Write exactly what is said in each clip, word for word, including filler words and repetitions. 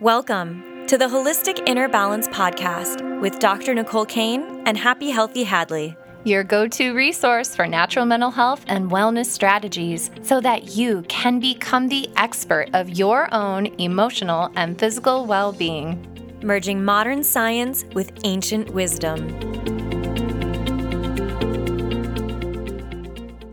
Welcome to the Holistic Inner Balance Podcast with Doctor Nicole Kane and Happy Healthy Hadley, your go-to resource for natural mental health and wellness strategies so that you can become the expert of your own emotional and physical well-being. Merging modern science with ancient wisdom.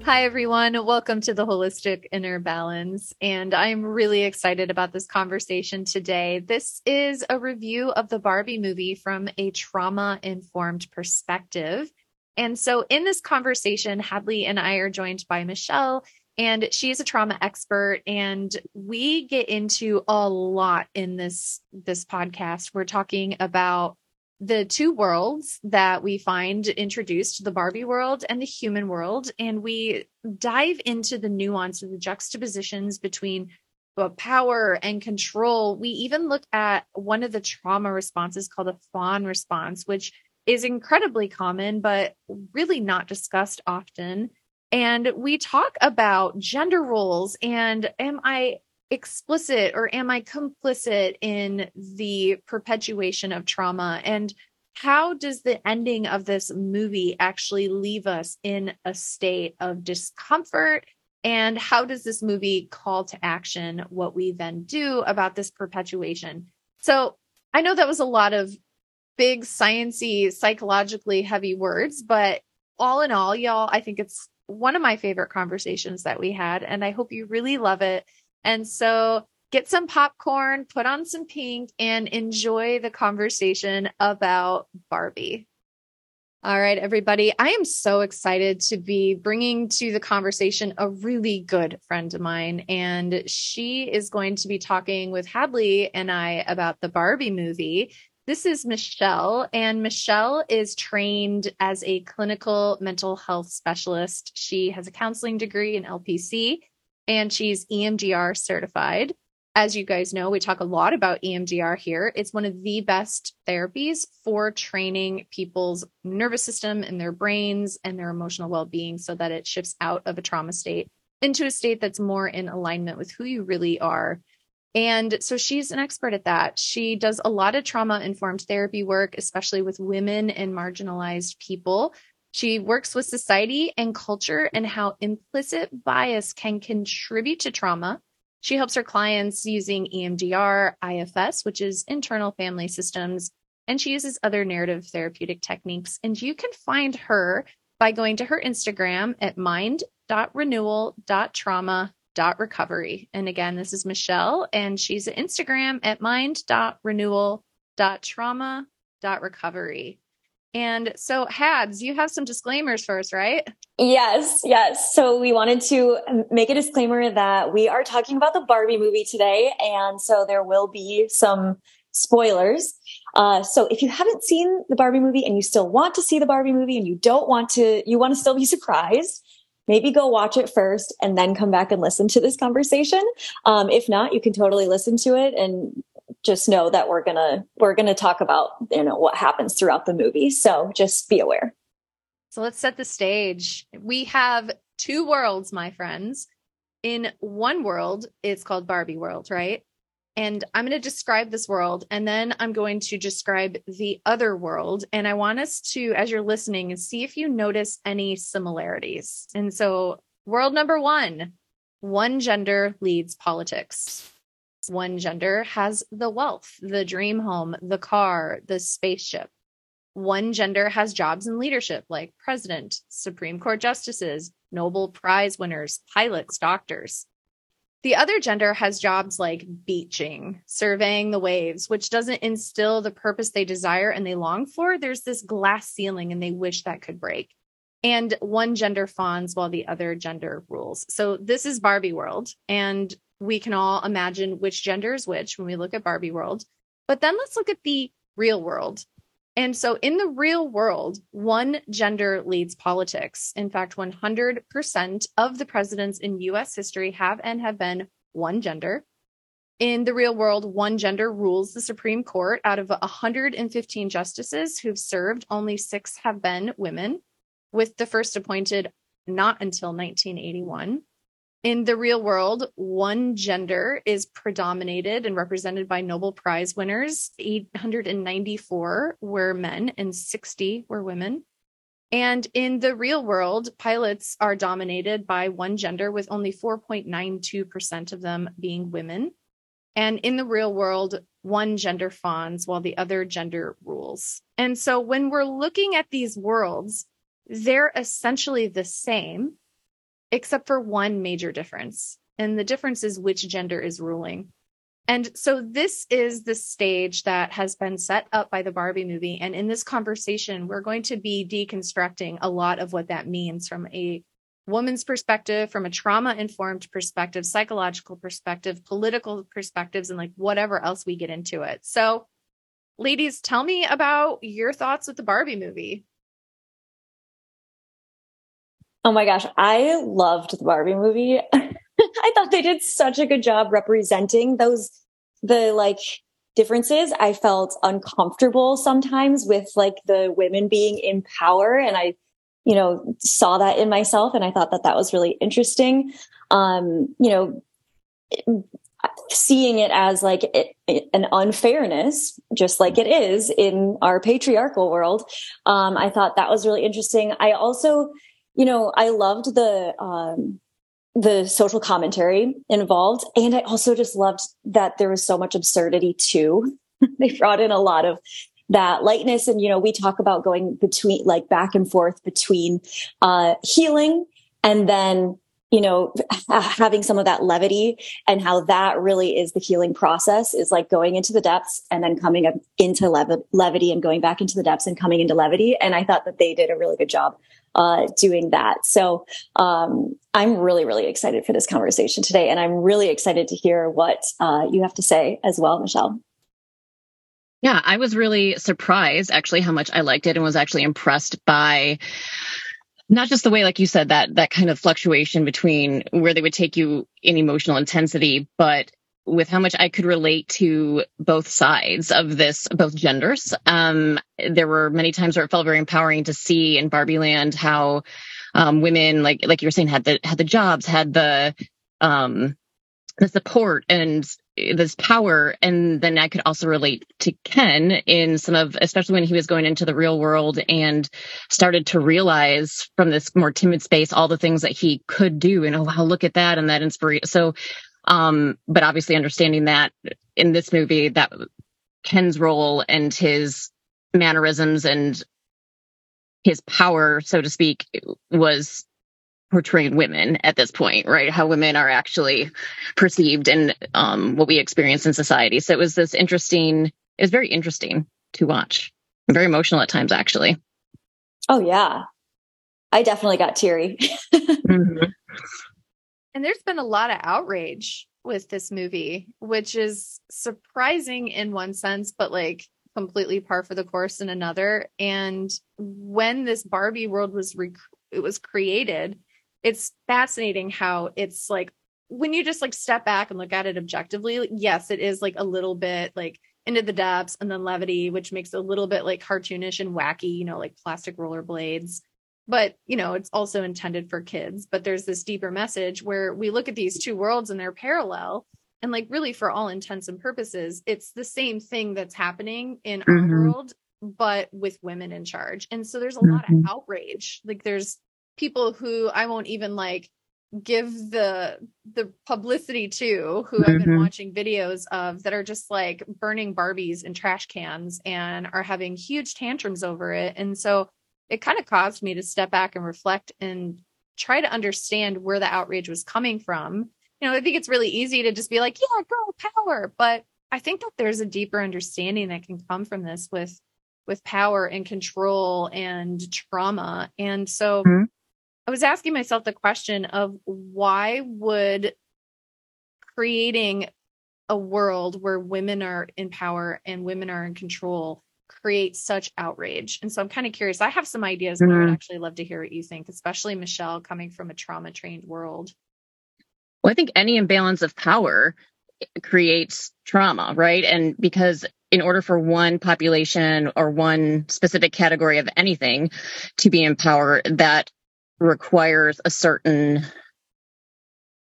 Hi, everyone. Welcome to the Holistic Inner Balance. And I'm really excited about this conversation today. This is a review of the Barbie movie from a trauma-informed perspective. And so in this conversation, Hadley and I are joined by Michelle, and she's a trauma expert. And we get into a lot in this, this podcast. We're talking about the two worlds that we find introduced, the Barbie world and the human world. And we dive into the nuance of the juxtapositions between power and control. We even look at one of the trauma responses called the fawn response, which is incredibly common, but really not discussed often. And we talk about gender roles and am I explicit or am I complicit in the perpetuation of trauma? And how does the ending of this movie actually leave us in a state of discomfort? And how does this movie call to action what we then do about this perpetuation? So I know that was a lot of big sciencey, psychologically heavy words, but all in all, y'all, I think it's one of my favorite conversations that we had, and I hope you really love it. And so get some popcorn, put on some pink, and enjoy the conversation about Barbie. All right, everybody. I am so excited to be bringing to the conversation a really good friend of mine, and she is going to be talking with Hadley and I about the Barbie movie. This is Michelle, and Michelle is trained as a clinical mental health specialist. She has a counseling degree in L P C, and she's E M D R certified. As you guys know, we talk a lot about E M D R here. It's one of the best therapies for training people's nervous system and their brains and their emotional well-being so that it shifts out of a trauma state into a state that's more in alignment with who you really are. And so she's an expert at that. She does a lot of trauma-informed therapy work, especially with women and marginalized people. She works with society and culture and how implicit bias can contribute to trauma. She helps her clients using E M D R, I F S, which is internal family systems, and she uses other narrative therapeutic techniques. And you can find her by going to her Instagram at mind dot renewal dot trauma dot recovery. Recovery. And again, this is Michelle, and she's at Instagram at mind dot renewal dot trauma dot recovery. And so, Hads, you have some disclaimers for us, right? Yes, yes. So we wanted to make a disclaimer that we are talking about the Barbie movie today, and so there will be some spoilers. Uh, so if you haven't seen the Barbie movie and you still want to see the Barbie movie and you don't want to, you want to still be surprised, maybe go watch it first and then come back and listen to this conversation. Um, if not, you can totally listen to it and just know that we're gonna we're gonna talk about, you know, what happens throughout the movie. So just be aware. So let's set the stage. We have two worlds, my friends. In one world, it's called Barbie World, right? And I'm going to describe this world, and then I'm going to describe the other world. And I want us to, as you're listening, see if you notice any similarities. And so world number one, one gender leads politics. One gender has the wealth, the dream home, the car, the spaceship. One gender has jobs and leadership like president, Supreme Court justices, Nobel Prize winners, pilots, doctors. The other gender has jobs like beaching, surveying the waves, which doesn't instill the purpose they desire and they long for. There's this glass ceiling and they wish that could break. And one gender fawns while the other gender rules. So this is Barbie World. And we can all imagine which gender is which when we look at Barbie World. But then let's look at the real world. And so in the real world, one gender leads politics. In fact, one hundred percent of the presidents in U S history have and have been one gender. In the real world, one gender rules the Supreme Court. Out of one hundred fifteen justices who've served, only six have been women, with the first appointed not until nineteen eighty-one. In the real world, one gender is predominated and represented by Nobel Prize winners. eight hundred ninety-four were men and sixty were women. And in the real world, pilots are dominated by one gender, with only four point nine two percent of them being women. And in the real world, one gender fawns while the other gender rules. And so when we're looking at these worlds, they're essentially the same, except for one major difference. And the difference is which gender is ruling. And so this is the stage that has been set up by the Barbie movie. And in this conversation, we're going to be deconstructing a lot of what that means from a woman's perspective, from a trauma-informed perspective, psychological perspective, political perspectives, and like whatever else we get into it. So ladies, tell me about your thoughts with the Barbie movie. Oh my gosh, I loved the Barbie movie. I thought they did such a good job representing those, the like differences. I felt uncomfortable sometimes with like the women being in power. And I, you know, saw that in myself. And I thought that that was really interesting. Um, you know, it, seeing it as like it, it, an unfairness, just like it is in our patriarchal world. Um, I thought that was really interesting. I also... You know, I loved the um, the social commentary involved, and I also just loved that there was so much absurdity too. They brought in a lot of that lightness, and you know, we talk about going between, like, back and forth between uh, healing and then, you know, having some of that levity, and how that really is the healing process, is like going into the depths and then coming up into lev- levity and going back into the depths and coming into levity. And I thought that they did a really good job Uh, doing that. So um, I'm really, really excited for this conversation today. And I'm really excited to hear what uh, you have to say as well, Michelle. Yeah, I was really surprised actually how much I liked it, and was actually impressed by not just the way, like you said, that that kind of fluctuation between where they would take you in emotional intensity, but with how much I could relate to both sides of this, both genders. Um, there were many times where it felt very empowering to see in Barbie Land how um, women, like like you were saying, had the had the jobs, had the um, the support and this power. And then I could also relate to Ken in some of, especially when he was going into the real world and started to realize from this more timid space all the things that he could do, and oh wow, look at that, and that inspiration. So. Um, but obviously understanding that in this movie, that Ken's role and his mannerisms and his power, so to speak, was portraying women at this point, right? How women are actually perceived and um, what we experience in society. So it was this interesting, it was very interesting to watch. Very emotional at times, actually. Oh, yeah. I definitely got teary. Mm-hmm. And there's been a lot of outrage with this movie, which is surprising in one sense, but like completely par for the course in another. And when this Barbie world was rec- it was created, it's fascinating how it's like, when you just like step back and look at it objectively, like, yes, it is like a little bit like into the depths and then levity, which makes it a little bit like cartoonish and wacky, you know, like plastic rollerblades. But, you know, it's also intended for kids. But there's this deeper message where we look at these two worlds and they're parallel. And like, really, for all intents and purposes, it's the same thing that's happening in mm-hmm. our world, but with women in charge. And so there's a mm-hmm. lot of outrage. Like, there's people who I won't even like give the the publicity to, who mm-hmm. I've been watching videos of, that are just like burning Barbies in trash cans and are having huge tantrums over it. And so it kind of caused me to step back and reflect and try to understand where the outrage was coming from. You know, I think it's really easy to just be like, yeah, girl power. But I think that there's a deeper understanding that can come from this with, with power and control and trauma. And so mm-hmm. I was asking myself the question of, why would creating a world where women are in power and women are in control create such outrage? And so I'm kind of curious. I have some ideas, but I'd actually love to hear what you think, especially Michelle, coming from a trauma-trained world. Well, I think any imbalance of power creates trauma, right? And because in order for one population or one specific category of anything to be in power, that requires a certain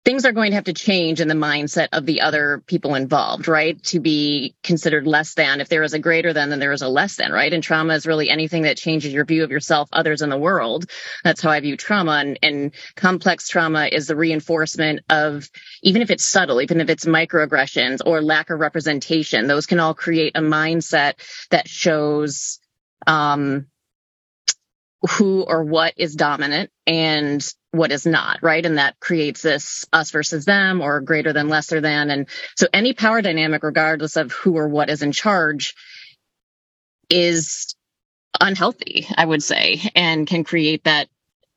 things are going to have to change in the mindset of the other people involved, right? To be considered less than. If there is a greater than, then there is a less than, right? And trauma is really anything that changes your view of yourself, others, and the world. That's how I view trauma. And, and complex trauma is the reinforcement of, even if it's subtle, even if it's microaggressions or lack of representation, those can all create a mindset that shows um, who or what is dominant and what is not, right? And that creates this us versus them or greater than, lesser than. And so any power dynamic, regardless of who or what is in charge, is unhealthy, I would say, and can create that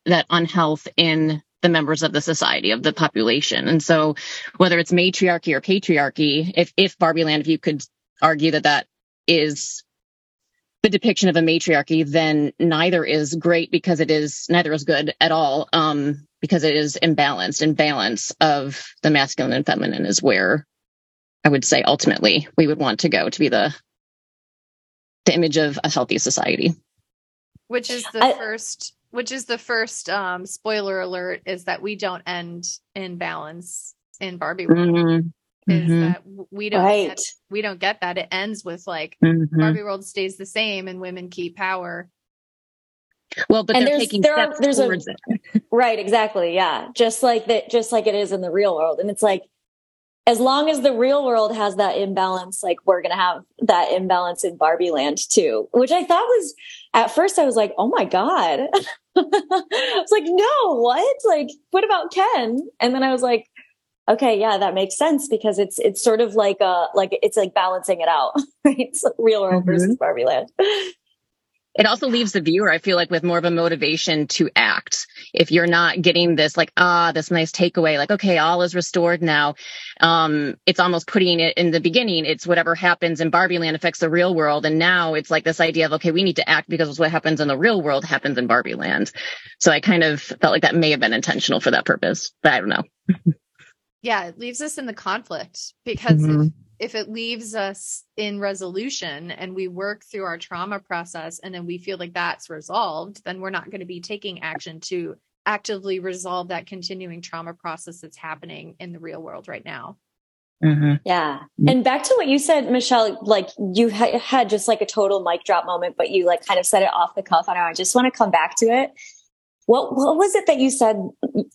that unhealth in the members of the society, of the population. And so whether it's matriarchy or patriarchy, if, if Barbie Land, if you could argue that that is the depiction of a matriarchy, then neither is great because it is, neither is good at all, um, because it is imbalanced. Imbalance of the masculine and feminine is where I would say ultimately we would want to go to be the the image of a healthy society. Which is the I, first, which is the first um, spoiler alert, is that we don't end in balance in Barbie World. Mm-hmm. Is mm-hmm. that we don't right. get, we don't get that. It ends with like mm-hmm. Barbie World stays the same and women keep power. Well, but and they're taking there steps are, there's towards a, it. Right, exactly. Yeah. Just like that, just like it is in the real world. And it's like, as long as the real world has that imbalance, like we're going to have that imbalance in Barbie Land too, which I thought was, at first I was like, oh my God. I was like, no, what? Like, what about Ken? And then I was like, okay, yeah, that makes sense because it's it's sort of like a like it's like balancing it out, right? It's like real world mm-hmm. versus Barbie Land. It also leaves the viewer, I feel like, with more of a motivation to act. If you're not getting this, like, ah, this nice takeaway, like, okay, all is restored now. Um, it's almost putting it in the beginning. It's whatever happens in Barbie Land affects the real world. And now it's like this idea of, okay, we need to act because what happens in the real world happens in Barbie Land. So I kind of felt like that may have been intentional for that purpose, but I don't know. Yeah, it leaves us in the conflict because mm-hmm. if, if it leaves us in resolution and we work through our trauma process and then we feel like that's resolved, then we're not going to be taking action to actively resolve that continuing trauma process that's happening in the real world right now. Mm-hmm. Yeah. And back to what you said, Michelle, like you ha- had just like a total mic drop moment, but you like kind of said it off the cuff. And I just want to come back to it. What what was it that you said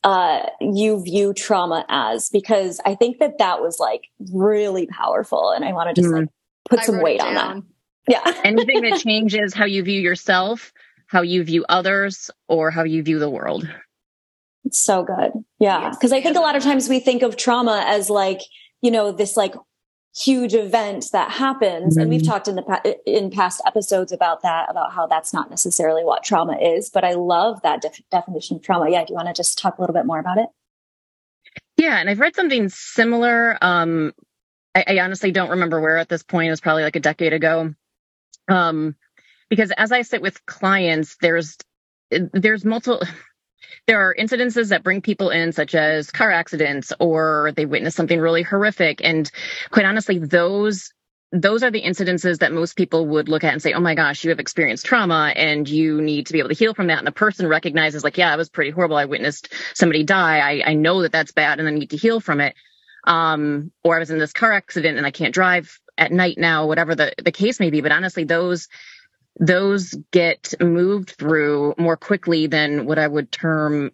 uh, you view trauma as? Because I think that that was like really powerful, and I want to just mm-hmm. like put I some weight on that. Yeah, anything that changes how you view yourself, how you view others, or how you view the world. It's so good, yeah. Because yes. I think a lot of times we think of trauma as like, you know, this like huge event that happens, mm-hmm. and we've talked in the pa- in past episodes about that, about how that's not necessarily what trauma is. But I love that def- definition of trauma. Yeah, do you want to just talk a little bit more about it? Yeah, and I've read something similar. Um, I, I honestly don't remember where at this point. It was probably like a decade ago. Um, because as I sit with clients, there's there's multiple. There are incidences that bring people in, such as car accidents, or they witness something really horrific. And quite honestly, those those are the incidences that most people would look at and say, oh, my gosh, you have experienced trauma and you need to be able to heal from that. And the person recognizes like, yeah, it was pretty horrible. I witnessed somebody die. I, I know that that's bad and I need to heal from it. Um, or I was in this car accident and I can't drive at night now, whatever the, the case may be. But honestly, those Those get moved through more quickly than what I would term,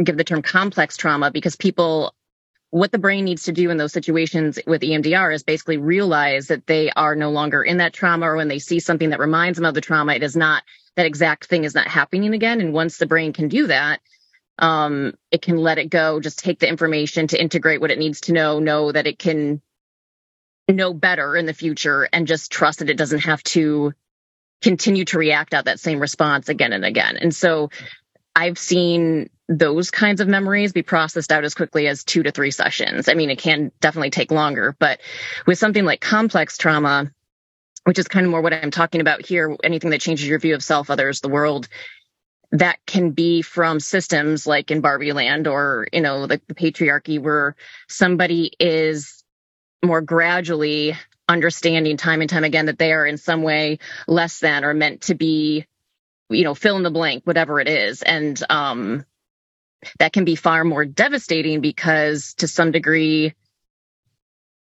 give the term complex trauma, because people, what the brain needs to do in those situations with E M D R is basically realize that they are no longer in that trauma, or when they see something that reminds them of the trauma, it is not, that exact thing is not happening again. And once the brain can do that, um, it can let it go, just take the information to integrate what it needs to know, know that it can know better in the future, and just trust that it doesn't have to continue to react out that same response again and again. And so I've seen those kinds of memories be processed out as quickly as two to three sessions. I mean, it can definitely take longer, but with something like complex trauma, which is kind of more what I'm talking about here, anything that changes your view of self, others, the world, that can be from systems like in Barbie Land or, you know, the, the patriarchy, where somebody is more gradually understanding time and time again that they are in some way less than or meant to be, you know, fill in the blank, whatever it is. And um, that can be far more devastating because to some degree,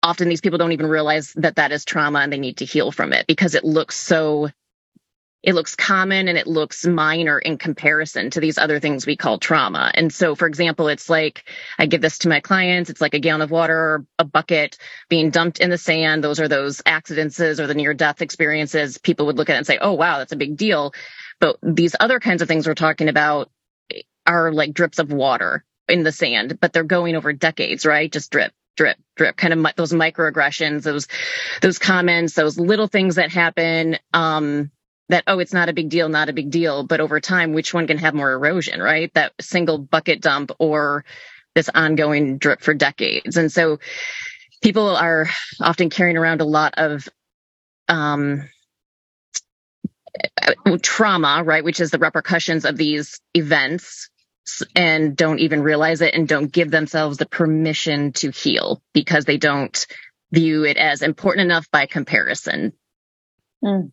often these people don't even realize that that is trauma and they need to heal from it because it looks so, it looks common and it looks minor in comparison to these other things we call trauma. And so, for example, it's like, I give this to my clients, it's like a gallon of water, or a bucket being dumped in the sand. Those are those accidents or the near-death experiences. People would look at it and say, oh, wow, that's a big deal. But these other kinds of things we're talking about are like drips of water in the sand, but they're going over decades, right? Just drip, drip, drip, kind of mi- those microaggressions, those, those comments, those little things that happen, um, that, oh, it's not a big deal, not a big deal. But over time, which one can have more erosion, right? That single bucket dump or this ongoing drip for decades. And so people are often carrying around a lot of um, trauma, right, which is the repercussions of these events, and don't even realize it and don't give themselves the permission to heal because they don't view it as important enough by comparison. Mm.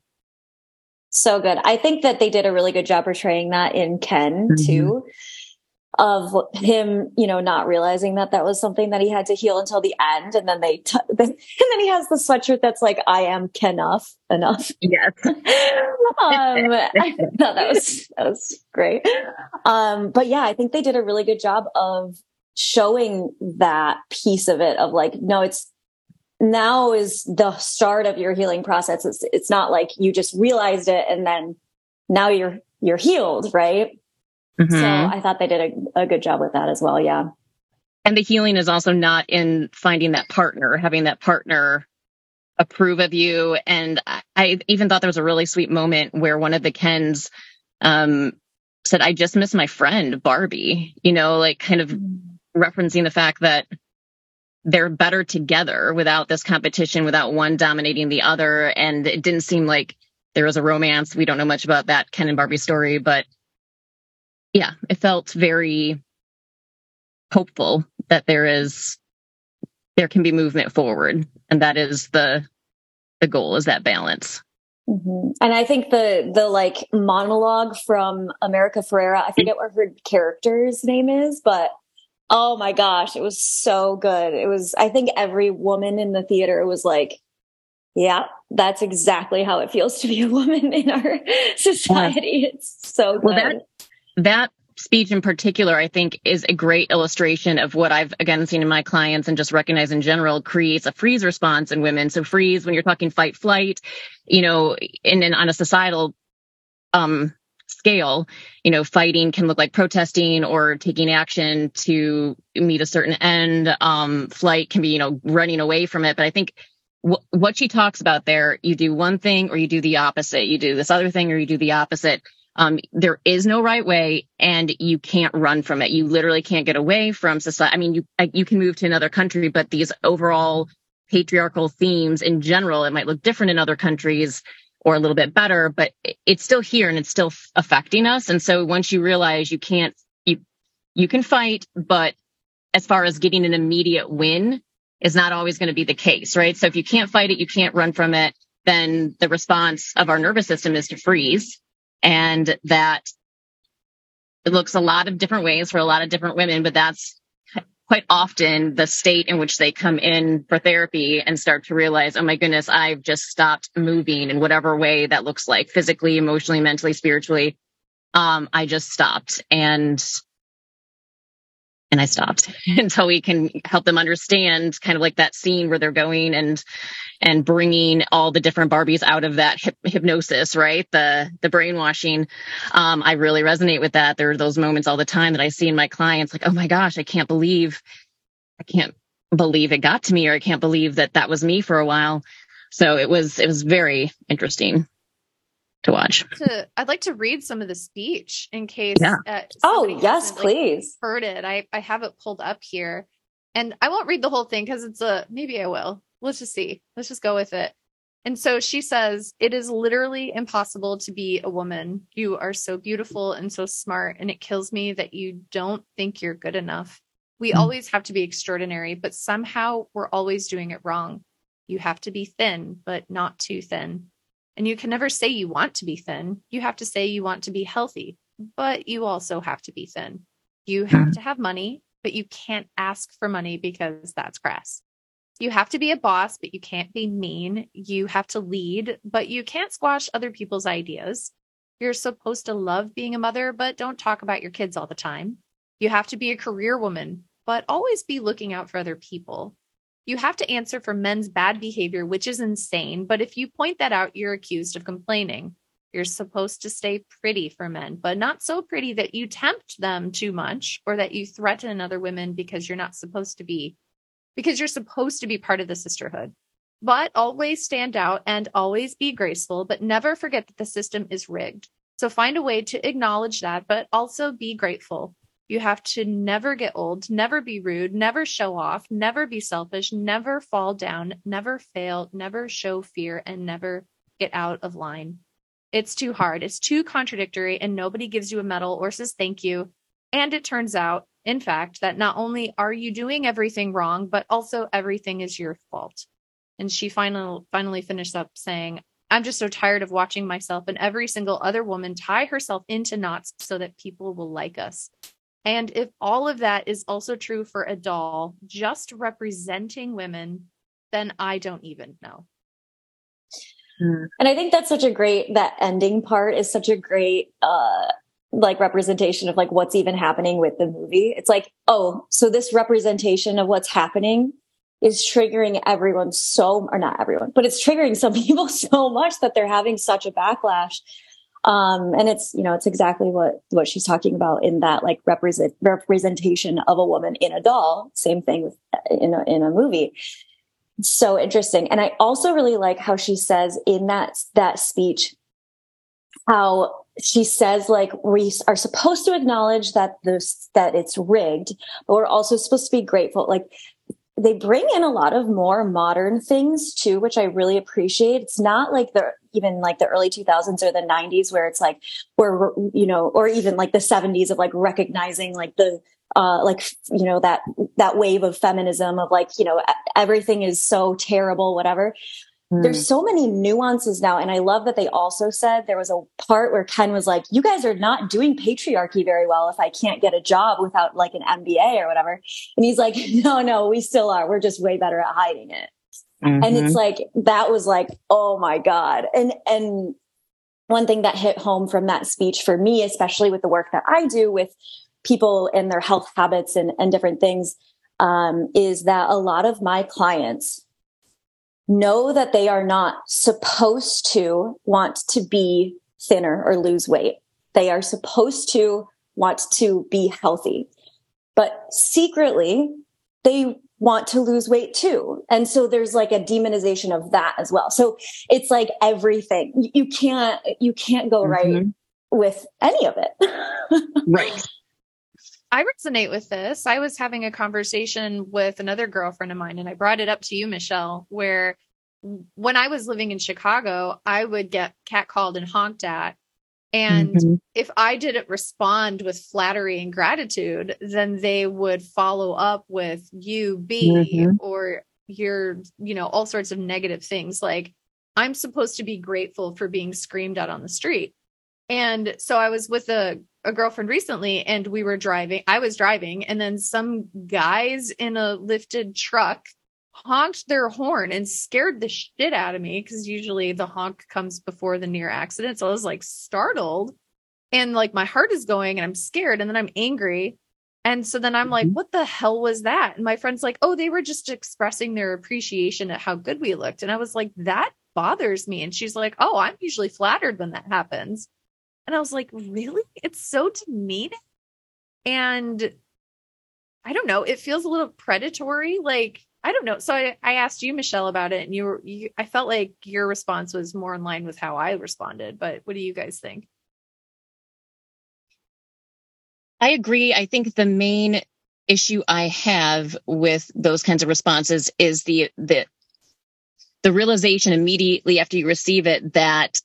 So good. I think that they did a really good job portraying that in Ken mm-hmm. too, of him, you know, not realizing that that was something that he had to heal until the end. And then they, t- and then he has the sweatshirt that's like, I am Ken-uff enough. Yes. um, I thought that was, that was great. Um, but yeah, I think they did a really good job of showing that piece of it of like, no, it's, now is the start of your healing process. It's, it's not like you just realized it and then now you're, you're healed. Right. Mm-hmm. So I thought they did a, a good job with that as well. Yeah. And the healing is also not in finding that partner, having that partner approve of you. And I, I even thought there was a really sweet moment where one of the Kens, um, said, I just miss my friend Barbie, you know, like kind of referencing the fact that they're better together without this competition, without one dominating the other. And it didn't seem like there was a romance. We don't know much about that Ken and Barbie story, but yeah, it felt very hopeful that there is, there can be movement forward. And that is the, the goal is that balance. Mm-hmm. And I think the, the like monologue from America Ferrera, I forget what her character's name is, but oh my gosh, it was so good. It was, I think every woman in the theater was like, yeah, that's exactly how it feels to be a woman in our society. Yeah. It's so good. Well, that, that speech in particular, I think, is a great illustration of what I've, again, seen in my clients and just recognize in general creates a freeze response in women. So freeze, when you're talking fight, flight, you know, and then on a societal um scale, you know, fighting can look like protesting or taking action to meet a certain end. Um, flight can be, you know, running away from it. But I think w- what she talks about there, you do one thing or you do the opposite. You do this other thing or you do the opposite. Um, there is no right way and you can't run from it. You literally can't get away from society. I mean, you, you can move to another country, but these overall patriarchal themes in general, it might look different in other countries or a little bit better, but it's still here and it's still affecting us. And so once you realize you can't, you, you can fight, but as far as getting an immediate win is not always going to be the case, right? So if you can't fight it, you can't run from it, then the response of our nervous system is to freeze. And that it looks a lot of different ways for a lot of different women, but that's quite often the state in which they come in for therapy and start to realize, oh my goodness, I've just stopped moving in whatever way that looks like physically, emotionally, mentally, spiritually. Um, I just stopped and, and I stopped until we can help them understand kind of like that scene where they're going and, and bringing all the different Barbies out of that hip, hypnosis, right? The, the brainwashing. Um, I really resonate with that. There are those moments all the time that I see in my clients, like, oh my gosh, I can't believe, I can't believe it got to me, or I can't believe that that was me for a while. So it was, it was very interesting to watch. I'd like to, I'd like to read some of the speech in case. Yeah. Uh, oh yes, please. Like, heard it. I, I have it pulled up here and I won't read the whole thing cause it's a, maybe I will. Let's just see. Let's just go with it. And so she says, it is literally impossible to be a woman. You are so beautiful and so smart, and it kills me that you don't think you're good enough. We always have to be extraordinary, but somehow we're always doing it wrong. You have to be thin, but not too thin. And you can never say you want to be thin. You have to say you want to be healthy, but you also have to be thin. You have to have money, but you can't ask for money because that's crass. You have to be a boss, but you can't be mean. You have to lead, but you can't squash other people's ideas. You're supposed to love being a mother, but don't talk about your kids all the time. You have to be a career woman, but always be looking out for other people. You have to answer for men's bad behavior, which is insane. But if you point that out, you're accused of complaining. You're supposed to stay pretty for men, but not so pretty that you tempt them too much or that you threaten other women because you're not supposed to be. Because you're supposed to be part of the sisterhood, but always stand out and always be graceful, but never forget that the system is rigged. So find a way to acknowledge that, but also be grateful. You have to never get old, never be rude, never show off, never be selfish, never fall down, never fail, never show fear, and never get out of line. It's too hard. It's too contradictory, and nobody gives you a medal or says thank you. And it turns out, in fact, that not only are you doing everything wrong, but also everything is your fault. And she finally finally finished up saying, I'm just so tired of watching myself and every single other woman tie herself into knots so that people will like us. And if all of that is also true for a doll just representing women, then I don't even know. And I think that's such a great, that ending part is such a great, uh, like representation of like what's even happening with the movie. It's like, oh, so this representation of what's happening is triggering everyone so, or not everyone, but it's triggering some people so much that they're having such a backlash. Um, and it's, you know, it's exactly what, what she's talking about in that like represent representation of a woman in a doll, same thing with, in a, in a movie. It's so interesting. And I also really like how she says in that, that speech, how she says, like, we are supposed to acknowledge that this, that it's rigged, but we're also supposed to be grateful. Like, they bring in a lot of more modern things too, which I really appreciate. It's not like the, even like the early two thousands or the nineties where it's like, we're, you know, or even like the seventies of like recognizing like the, uh, like, you know, that, that wave of feminism of like, you know, everything is so terrible, whatever. There's so many nuances now. And I love that they also said there was a part where Ken was like, you guys are not doing patriarchy very well if I can't get a job without like an M B A or whatever. And he's like, no, no, we still are. We're just way better at hiding it. Mm-hmm. And it's like, that was like, oh my God. And, and one thing that hit home from that speech for me, especially with the work that I do with people and their health habits and, and different things, um, is that a lot of my clients know that they are not supposed to want to be thinner or lose weight. They are supposed to want to be healthy, but secretly they want to lose weight too. And so there's like a demonization of that as well. So it's like everything. You can't, you can't go mm-hmm. right with any of it. Right. I resonate with this. I was having a conversation with another girlfriend of mine, and I brought it up to you, Michelle, where when I was living in Chicago, I would get catcalled and honked at. And mm-hmm. if I didn't respond with flattery and gratitude, then they would follow up with you be mm-hmm. or you're, you know, all sorts of negative things. Like, I'm supposed to be grateful for being screamed at on the street. And so I was with a a girlfriend recently, and we were driving, I was driving, and then some guys in a lifted truck honked their horn and scared the shit out of me. Cause usually the honk comes before the near accident. So I was like startled, and like my heart is going, and I'm scared, and then I'm angry. And so then I'm like, what the hell was that? And my friend's like, oh, they were just expressing their appreciation at how good we looked. And I was like, that bothers me. And she's like, oh, I'm usually flattered when that happens. And I was like, really? It's so demeaning. And I don't know, it feels a little predatory. Like, I don't know. So I, I asked you, Michelle, about it, and you were, you, I felt like your response was more in line with how I responded, but what do you guys think? I agree. I think the main issue I have with those kinds of responses is the, the, the realization immediately after you receive it that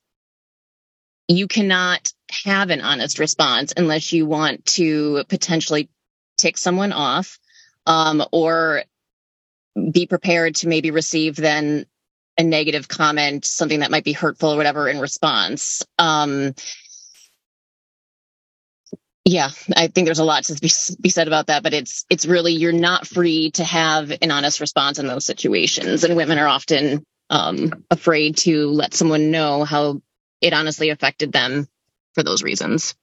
you cannot have an honest response unless you want to potentially tick someone off, um, or be prepared to maybe receive then a negative comment, something that might be hurtful or whatever in response. Um, Yeah, I think there's a lot to be, be said about that, but it's it's really, you're not free to have an honest response in those situations. And women are often um, afraid to let someone know how it honestly affected them for those reasons.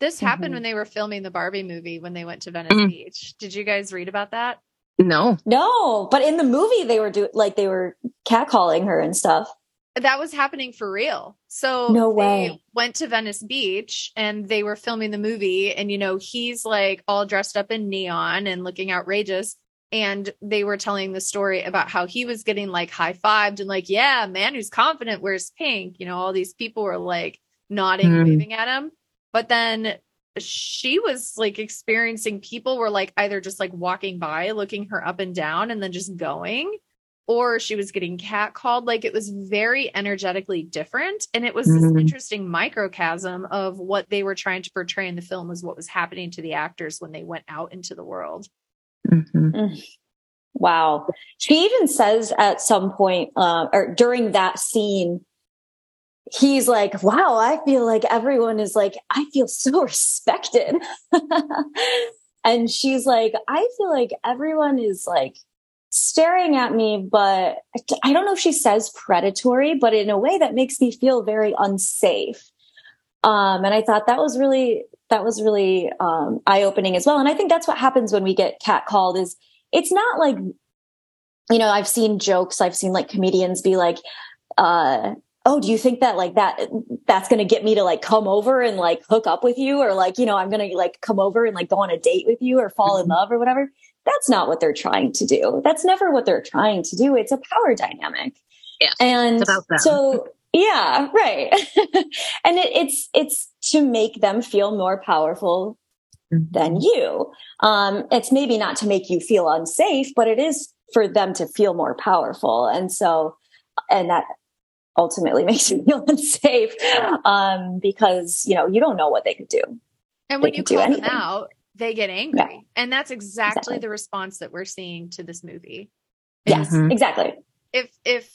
This happened mm-hmm. when they were filming the Barbie movie, when they went to Venice mm-hmm. Beach. Did you guys read about that? No. No, but in the movie, they were do- like they were catcalling her and stuff. That was happening for real. So no way. They went to Venice Beach and they were filming the movie, and, you know, he's like all dressed up in neon and looking outrageous. And they were telling the story about how he was getting like high fived and like, yeah, man who's confident wears pink. You know, all these people were like nodding, mm. waving at him. But then she was like experiencing people were like either just like walking by, looking her up and down and then just going. Or she was getting catcalled. Like, it was very energetically different. And it was this mm-hmm. interesting microcosm of what they were trying to portray in the film was what was happening to the actors when they went out into the world. Mm-hmm. Wow. She even says at some point, uh, or during that scene, he's like, wow, I feel like everyone is like, I feel so respected. And she's like, I feel like everyone is like, staring at me, but I don't know if she says predatory, but in a way that makes me feel very unsafe. Um, and I thought that was really, that was really um, eye-opening as well. And I think that's what happens when we get catcalled is it's not like, you know, I've seen jokes, I've seen like comedians be like, uh, oh, do you think that like that, that's going to get me to like come over and like hook up with you? Or like, you know, I'm going to like come over and like go on a date with you or fall in love or whatever. That's not what they're trying to do. That's never what they're trying to do. It's a power dynamic. Yeah, and so, yeah, right. And it, it's, it's to make them feel more powerful mm-hmm. than you. Um, it's maybe not to make you feel unsafe, but it is for them to feel more powerful. And so, and that ultimately makes you feel unsafe um, because, you know, you don't know what they could do. And when you call them out, they get angry. Yeah. And that's exactly, exactly the response that we're seeing to this movie. Yes, mm-hmm. exactly. If, if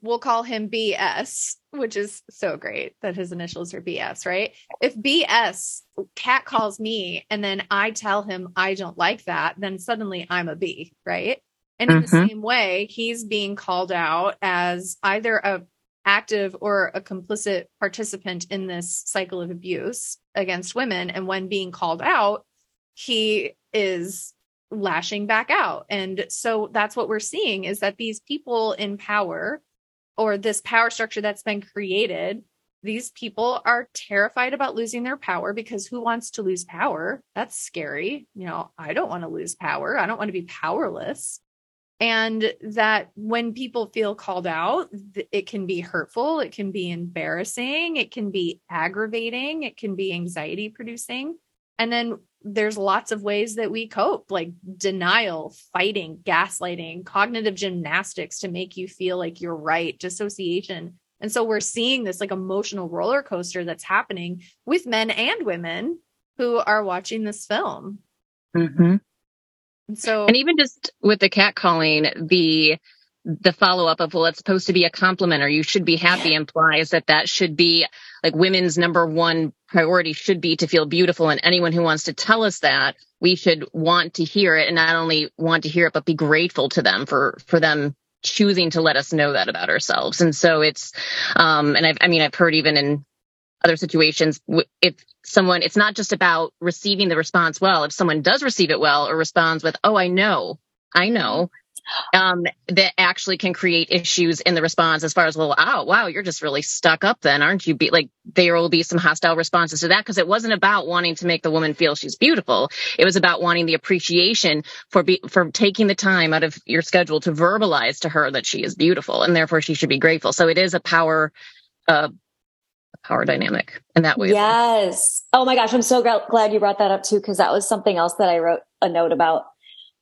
we'll call him B S, which is so great that his initials are B S, right? If B S cat calls me and then I tell him I don't like that, then suddenly I'm a B, right? And in mm-hmm. the same way, he's being called out as either a active or a complicit participant in this cycle of abuse against women. And when being called out, he is lashing back out. And so that's what we're seeing is that these people in power, or this power structure that's been created, these people are terrified about losing their power, because who wants to lose power? That's scary. You know, I don't want to lose power. I don't want to be powerless. And that when people feel called out, th- it can be hurtful. It can be embarrassing. It can be aggravating. It can be anxiety producing. And then there's lots of ways that we cope, like denial, fighting, gaslighting, cognitive gymnastics to make you feel like you're right, dissociation. And so we're seeing this like emotional roller coaster that's happening with men and women who are watching this film. Mm-hmm. So, and even just with the catcalling, the the follow up of, well, it's supposed to be a compliment, or you should be happy, implies that that should be like women's number one priority should be to feel beautiful. And anyone who wants to tell us that, we should want to hear it, and not only want to hear it, but be grateful to them for for them choosing to let us know that about ourselves. And so it's, um, and I've, I mean, I've heard even in other situations, if someone, it's not just about receiving the response well. If someone does receive it well or responds with, oh, I know, I know, um, that actually can create issues in the response as far as, well, oh, wow, you're just really stuck up then, aren't you? Be like, there will be some hostile responses to that, because it wasn't about wanting to make the woman feel she's beautiful. It was about wanting the appreciation for be, for taking the time out of your schedule to verbalize to her that she is beautiful, and therefore she should be grateful. So it is a power uh power dynamic in that way. Yes. Oh my gosh. I'm so g- glad you brought that up too, because that was something else that I wrote a note about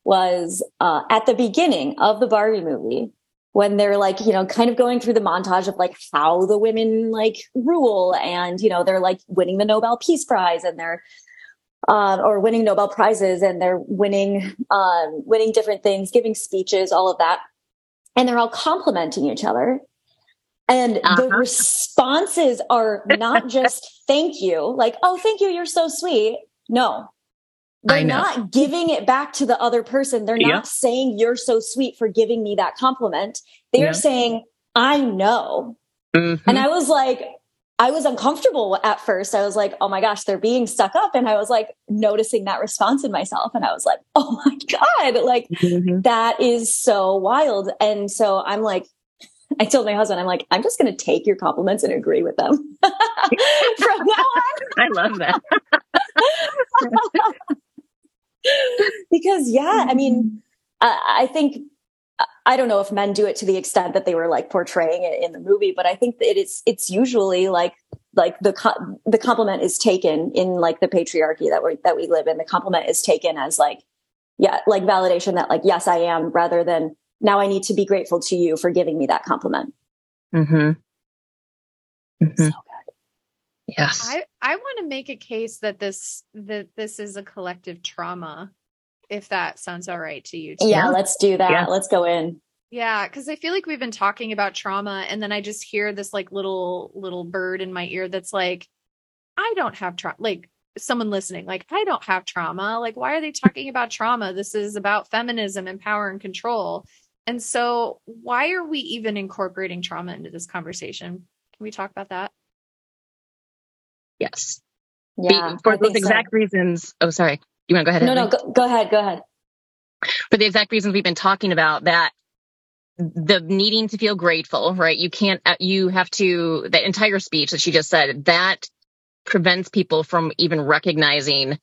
was uh, at the beginning of the Barbie movie, when they're like, you know, kind of going through the montage of like how the women like rule, and, you know, they're like winning the Nobel Peace Prize, and they're um, or winning Nobel Prizes, and they're winning, um, winning different things, giving speeches, all of that. And they're all complimenting each other. And uh-huh. the responses are not just thank you, like, oh, thank you, you're so sweet. No, they're not giving it back to the other person. They're yeah. not saying you're so sweet for giving me that compliment. They're yeah. saying, I know. Mm-hmm. And I was like, I was uncomfortable at first. I was like, oh my gosh, they're being stuck up. And I was like noticing that response in myself. And I was like, oh my God, like mm-hmm. that is so wild. And so I'm like, I told my husband, I'm like, I'm just going to take your compliments and agree with them from now on. I love that. Because, yeah, I mean, I, I think, I don't know if men do it to the extent that they were like portraying it in the movie, but I think that it is, it's usually like, like the, co- the compliment is taken in like the patriarchy that we that we live in. The compliment is taken as like, yeah, like validation that like, yes, I am, rather than, now I need to be grateful to you for giving me that compliment. Mm-hmm. Mm-hmm. So good. Yes. I, I want to make a case that this, that this is a collective trauma, if that sounds all right to you too. Yeah, let's do that. Yeah. Let's go in. Yeah. Cause I feel like we've been talking about trauma, and then I just hear this like little, little bird in my ear that's like, I don't have trauma. Like someone listening, like, I don't have trauma. Like, why are they talking about trauma? This is about feminism and power and control. And so why are we even incorporating trauma into this conversation? Can we talk about that? Yes. Yeah, Be, for those exact so. reasons. Oh, sorry. You want to go ahead? No, no, go, go ahead. Go ahead. For the exact reasons we've been talking about, that the needing to feel grateful, right? You can't, you have to, that entire speech that she just said, that prevents people from even recognizing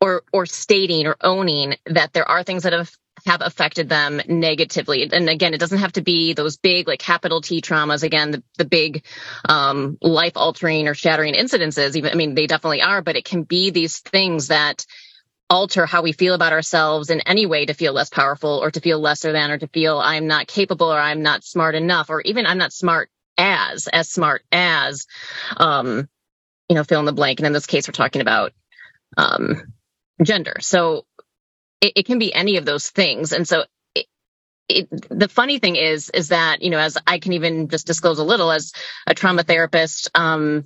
or, or stating or owning that there are things that have, have affected them negatively. And again, it doesn't have to be those big, like capital T traumas. Again, the, the big um, life altering or shattering incidences. Even, I mean, they definitely are, but it can be these things that alter how we feel about ourselves in any way, to feel less powerful or to feel lesser than, or to feel I'm not capable, or I'm not smart enough, or even I'm not smart as, as smart as, um, you know, fill in the blank. And in this case, we're talking about um, gender. So It, it can be any of those things. And so it, it, the funny thing is, is that, you know, as I can even just disclose a little, as a trauma therapist, um,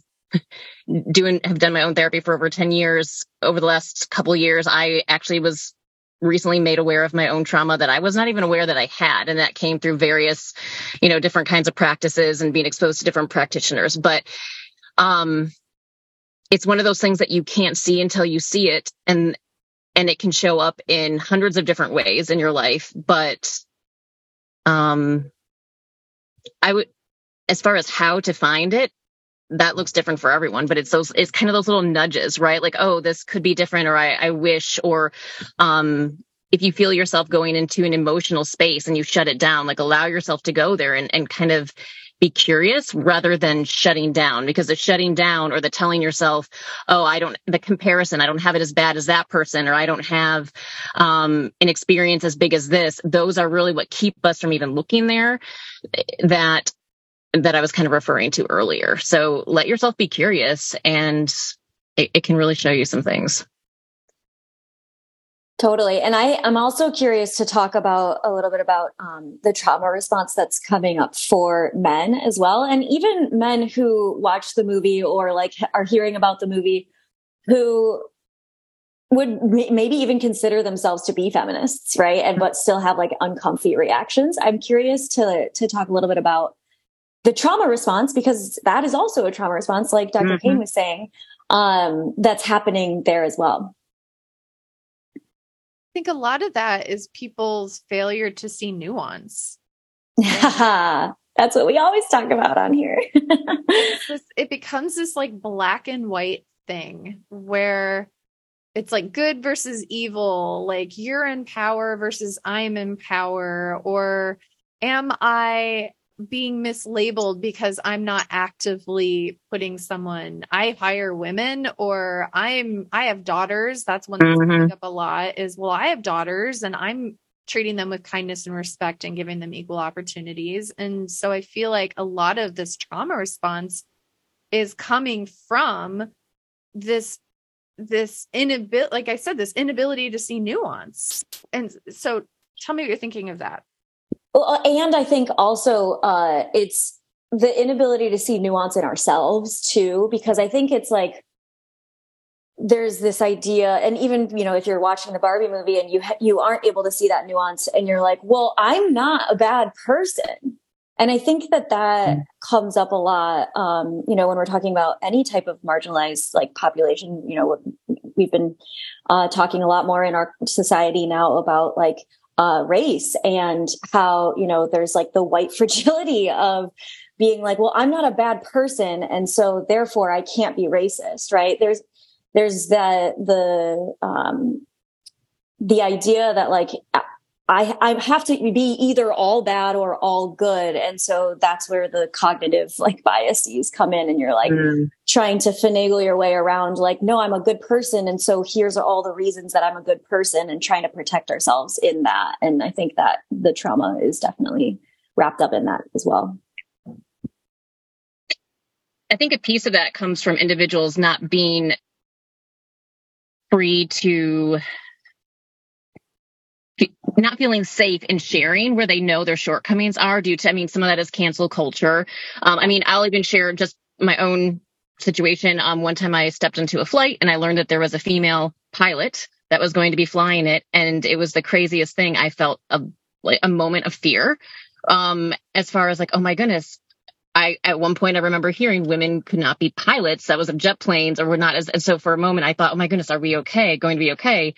doing, have done my own therapy for over ten years. Over the last couple of years, I actually was recently made aware of my own trauma that I was not even aware that I had. And that came through various, you know, different kinds of practices and being exposed to different practitioners. But, um, it's one of those things that you can't see until you see it. And, And it can show up in hundreds of different ways in your life. But um, I would, as far as how to find it, that looks different for everyone. But it's those, it's kind of those little nudges, right? Like, oh, this could be different, or I, I wish, or um, if you feel yourself going into an emotional space and you shut it down, like allow yourself to go there and, and kind of be curious rather than shutting down, because the shutting down or the telling yourself, oh, I don't, the comparison, I don't have it as bad as that person, or I don't have um, an experience as big as this. Those are really what keep us from even looking there, that, that I was kind of referring to earlier. So let yourself be curious, and it, it can really show you some things. Totally. And I am also curious to talk about a little bit about um, the trauma response that's coming up for men as well. And even men who watch the movie or like are hearing about the movie, who would m- maybe even consider themselves to be feminists, right? And but still have like uncomfy reactions. I'm curious to to talk a little bit about the trauma response, because that is also a trauma response, like Doctor Mm-hmm. Kane was saying, um, that's happening there as well. I think a lot of that is people's failure to see nuance. Right? That's what we always talk about on here. It's this, it becomes this like black and white thing where it's like good versus evil, like you're in power versus I'm in power, or am I being mislabeled because I'm not actively putting someone, I hire women, or I'm, I have daughters. That's one that's coming up a lot is, well, I have daughters and I'm treating them with kindness and respect and giving them equal opportunities. And so I feel like a lot of this trauma response is coming from this, this inability, like I said, this inability to see nuance. And so tell me what you're thinking of that. Well, and I think also uh, it's the inability to see nuance in ourselves too, because I think it's like, there's this idea, and even, you know, if you're watching the Barbie movie and you, ha- you aren't able to see that nuance and you're like, well, I'm not a bad person. And I think that that comes up a lot, um, you know, when we're talking about any type of marginalized like population. You know, we've been uh, talking a lot more in our society now about like uh, race and how, you know, there's like the white fragility of being like, well, I'm not a bad person, and so therefore I can't be racist, right? There's, there's the, the, um, the idea that like, I, I have to be either all bad or all good. And so that's where the cognitive like biases come in, and you're like mm. trying to finagle your way around like, no, I'm a good person, and so here's all the reasons that I'm a good person, and trying to protect ourselves in that. And I think that the trauma is definitely wrapped up in that as well. I think a piece of that comes from individuals not being free to not feeling safe in sharing where they know their shortcomings are due to, I mean, some of that is cancel culture. Um, I mean, I'll even share just my own situation. Um, one time I stepped into a flight and I learned that there was a female pilot that was going to be flying it. And it was the craziest thing. I felt a, like a moment of fear. Um, as far as like, oh my goodness, I, at one point I remember hearing women could not be pilots that was of jet planes or were not as, and so for a moment I thought, oh my goodness, are we okay? Going to be okay?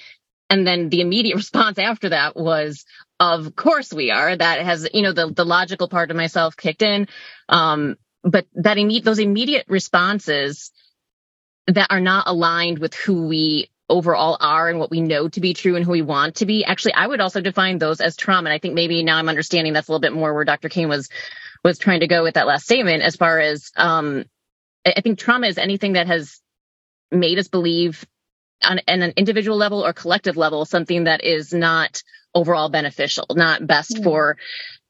And then the immediate response after that was, of course we are. That has, you know, the, the logical part of myself kicked in. Um, but that immediate, those immediate responses that are not aligned with who we overall are and what we know to be true and who we want to be. Actually, I would also define those as trauma. And I think maybe now I'm understanding that's a little bit more where Doctor Kane was, was trying to go with that last statement, as far as, um, I think trauma is anything that has made us believe on an individual level or collective level, something that is not overall beneficial, not best mm-hmm. for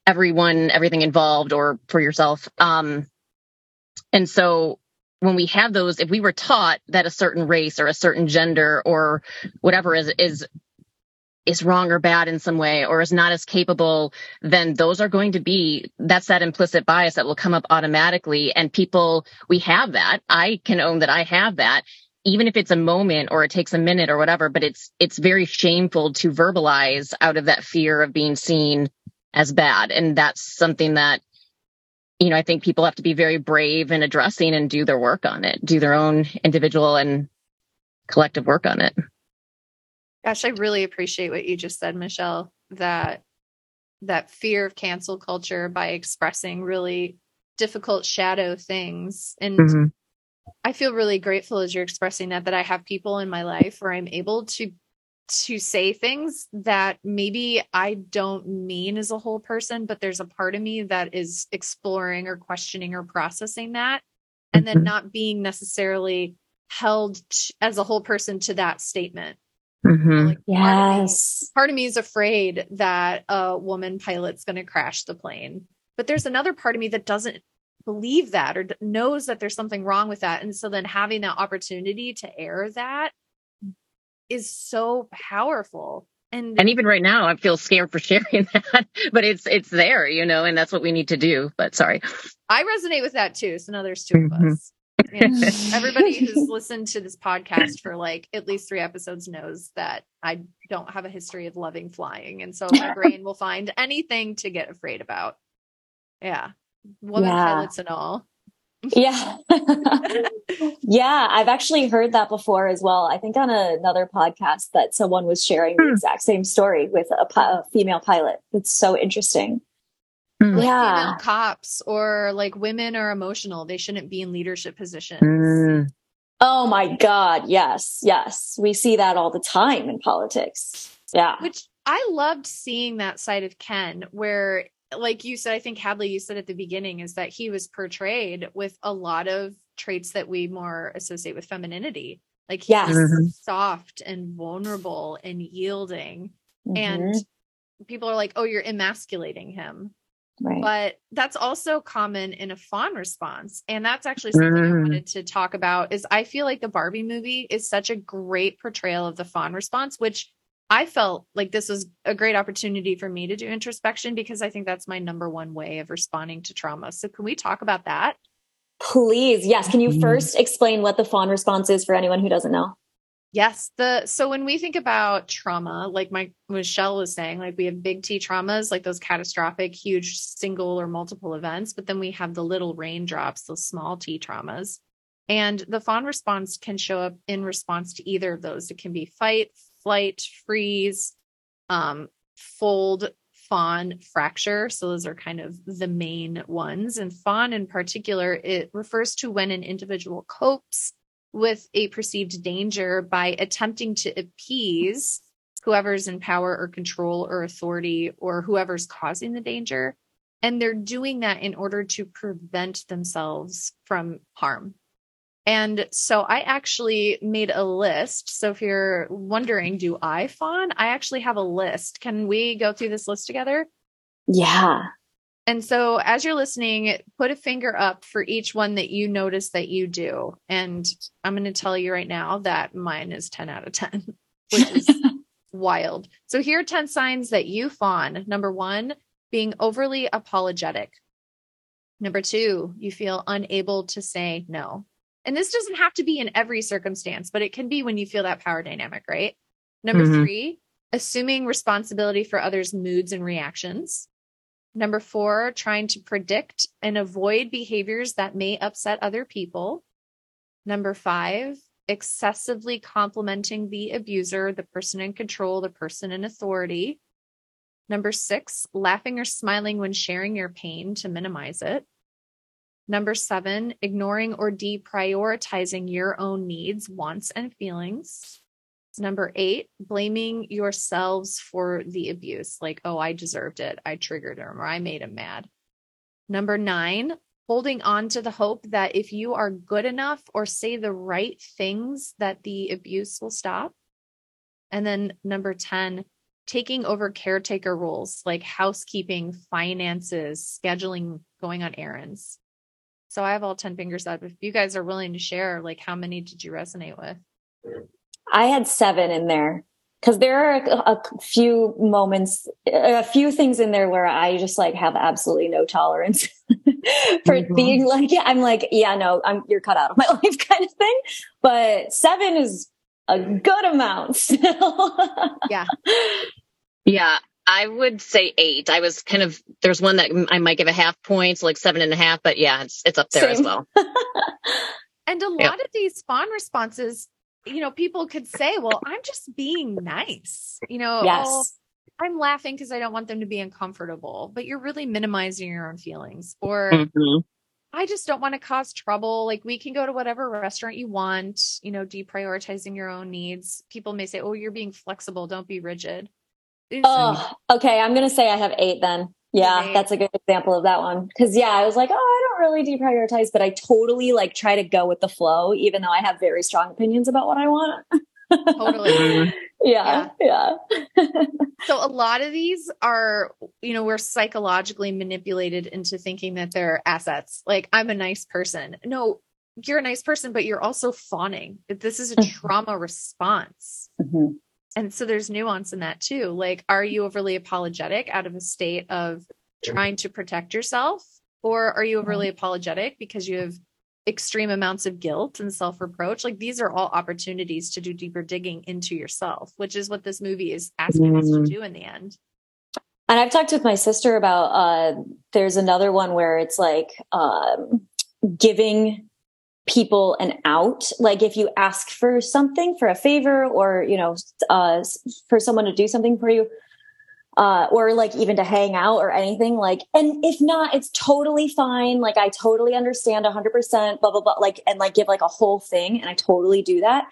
everyone, everything involved, or for yourself. Um, and so when we have those, if we were taught that a certain race or a certain gender or whatever is, is, is wrong or bad in some way, or is not as capable, then those are going to be, that's that implicit bias that will come up automatically. And people, we have that. I can own that I have that. Even if it's a moment or it takes a minute or whatever, but it's, it's very shameful to verbalize out of that fear of being seen as bad. And that's something that, you know, I think people have to be very brave in addressing and do their work on it, do their own individual and collective work on it. Gosh, I really appreciate what you just said, Michelle, that, that fear of cancel culture by expressing really difficult shadow things. And mm-hmm. I feel really grateful as you're expressing that, that I have people in my life where I'm able to, to say things that maybe I don't mean as a whole person, but there's a part of me that is exploring or questioning or processing that, and then not being necessarily held t- as a whole person to that statement. Mm-hmm. Like, yes. Part of me, part of me is afraid that a woman pilot's going to crash the plane, but there's another part of me that doesn't believe that or knows that there's something wrong with that. And so then having that opportunity to air that is so powerful. And and even right now I feel scared for sharing that, but it's, it's there, you know, and that's what we need to do. But sorry. I resonate with that too. So now there's two of us. Mm-hmm. Yeah. Everybody who's listened to this podcast for like at least three episodes knows that I don't have a history of loving flying. And so my brain will find anything to get afraid about. Yeah. Women yeah. pilots and all. Yeah. Yeah. I've actually heard that before as well. I think on a, another podcast that someone was sharing the exact same story with a, a female pilot. It's so interesting. Like yeah. Female cops, or like women are emotional. They shouldn't be in leadership positions. Mm. Oh my God. Yes. Yes. We see that all the time in politics. Yeah. Which I loved seeing that side of Ken, where like you said, I think Hadley, you said at the beginning, is that he was portrayed with a lot of traits that we more associate with femininity. Like he's yes. mm-hmm. soft and vulnerable and yielding. Mm-hmm. And people are like, oh, you're emasculating him. Right. But that's also common in a fawn response. And that's actually something mm-hmm. I wanted to talk about, is I feel like the Barbie movie is such a great portrayal of the fawn response, which I felt like this was a great opportunity for me to do introspection because I think that's my number one way of responding to trauma. So can we talk about that? Please. Yes. Can you first explain what the fawn response is for anyone who doesn't know? Yes. The, so when we think about trauma, like my Michelle was saying, like we have big T traumas, like those catastrophic, huge single or multiple events, but then we have the little raindrops, those small T traumas. And the fawn response can show up in response to either of those. It can be fight, flight, freeze, um, fold, fawn, fracture. So those are kind of the main ones. And fawn in particular, it refers to when an individual copes with a perceived danger by attempting to appease whoever's in power or control or authority or whoever's causing the danger. And they're doing that in order to prevent themselves from harm. And so I actually made a list. So if you're wondering, do I fawn? I actually have a list. Can we go through this list together? Yeah. And so as you're listening, put a finger up for each one that you notice that you do. And I'm going to tell you right now that mine is ten out of ten, which is wild. So here are ten signs that you fawn. Number one, being overly apologetic. Number two, you feel unable to say no. And this doesn't have to be in every circumstance, but it can be when you feel that power dynamic, right? Number mm-hmm. three, assuming responsibility for others' moods and reactions. Number four, trying to predict and avoid behaviors that may upset other people. Number five, excessively complimenting the abuser, the person in control, the person in authority. Number six, laughing or smiling when sharing your pain to minimize it. Number seven, ignoring or deprioritizing your own needs, wants, and feelings. Number eight, blaming yourselves for the abuse. Like, oh, I deserved it. I triggered him or I made him mad. Number nine, holding on to the hope that if you are good enough or say the right things, that the abuse will stop. And then number ten, taking over caretaker roles like housekeeping, finances, scheduling, going on errands. So I have all ten fingers up. If you guys are willing to share, like how many did you resonate with? I had seven in there because there are a, a few moments, a few things in there where I just like have absolutely no tolerance for mm-hmm. being like, yeah, I'm like, yeah, no, I'm, you're cut out of my life kind of thing. But seven is a good amount still. Yeah. Yeah. I would say eight. I was kind of, there's one that I might give a half point, like seven and a half, but yeah, it's it's up there Same. As well. And a lot yeah. of these fawn responses, you know, people could say, well, I'm just being nice, you know, yes. oh, I'm laughing because I don't want them to be uncomfortable, but you're really minimizing your own feelings or mm-hmm. I just don't want to cause trouble. Like we can go to whatever restaurant you want, you know, deprioritizing your own needs. People may say, oh, you're being flexible. Don't be rigid. Oh, okay. I'm going to say I have eight then. Yeah. Right. That's a good example of that one. Cause yeah, I was like, oh, I don't really deprioritize, but I totally like try to go with the flow, even though I have very strong opinions about what I want. Totally. yeah. Yeah. yeah. So a lot of these are, you know, we're psychologically manipulated into thinking that they're assets. Like I'm a nice person. No, you're a nice person, but you're also fawning. This is a trauma response. Mm-hmm. And so there's nuance in that too. Like, are you overly apologetic out of a state of trying to protect yourself? Or are you overly apologetic because you have extreme amounts of guilt and self-reproach? Like these are all opportunities to do deeper digging into yourself, which is what this movie is asking us to do in the end. And I've talked with my sister about, uh, there's another one where it's like, um, giving people an out. Like if you ask for something, for a favor, or, you know, uh, for someone to do something for you, uh, or like even to hang out or anything like, and if not, it's totally fine. Like I totally understand a hundred percent, blah, blah, blah, like, and like give like a whole thing. And I totally do that.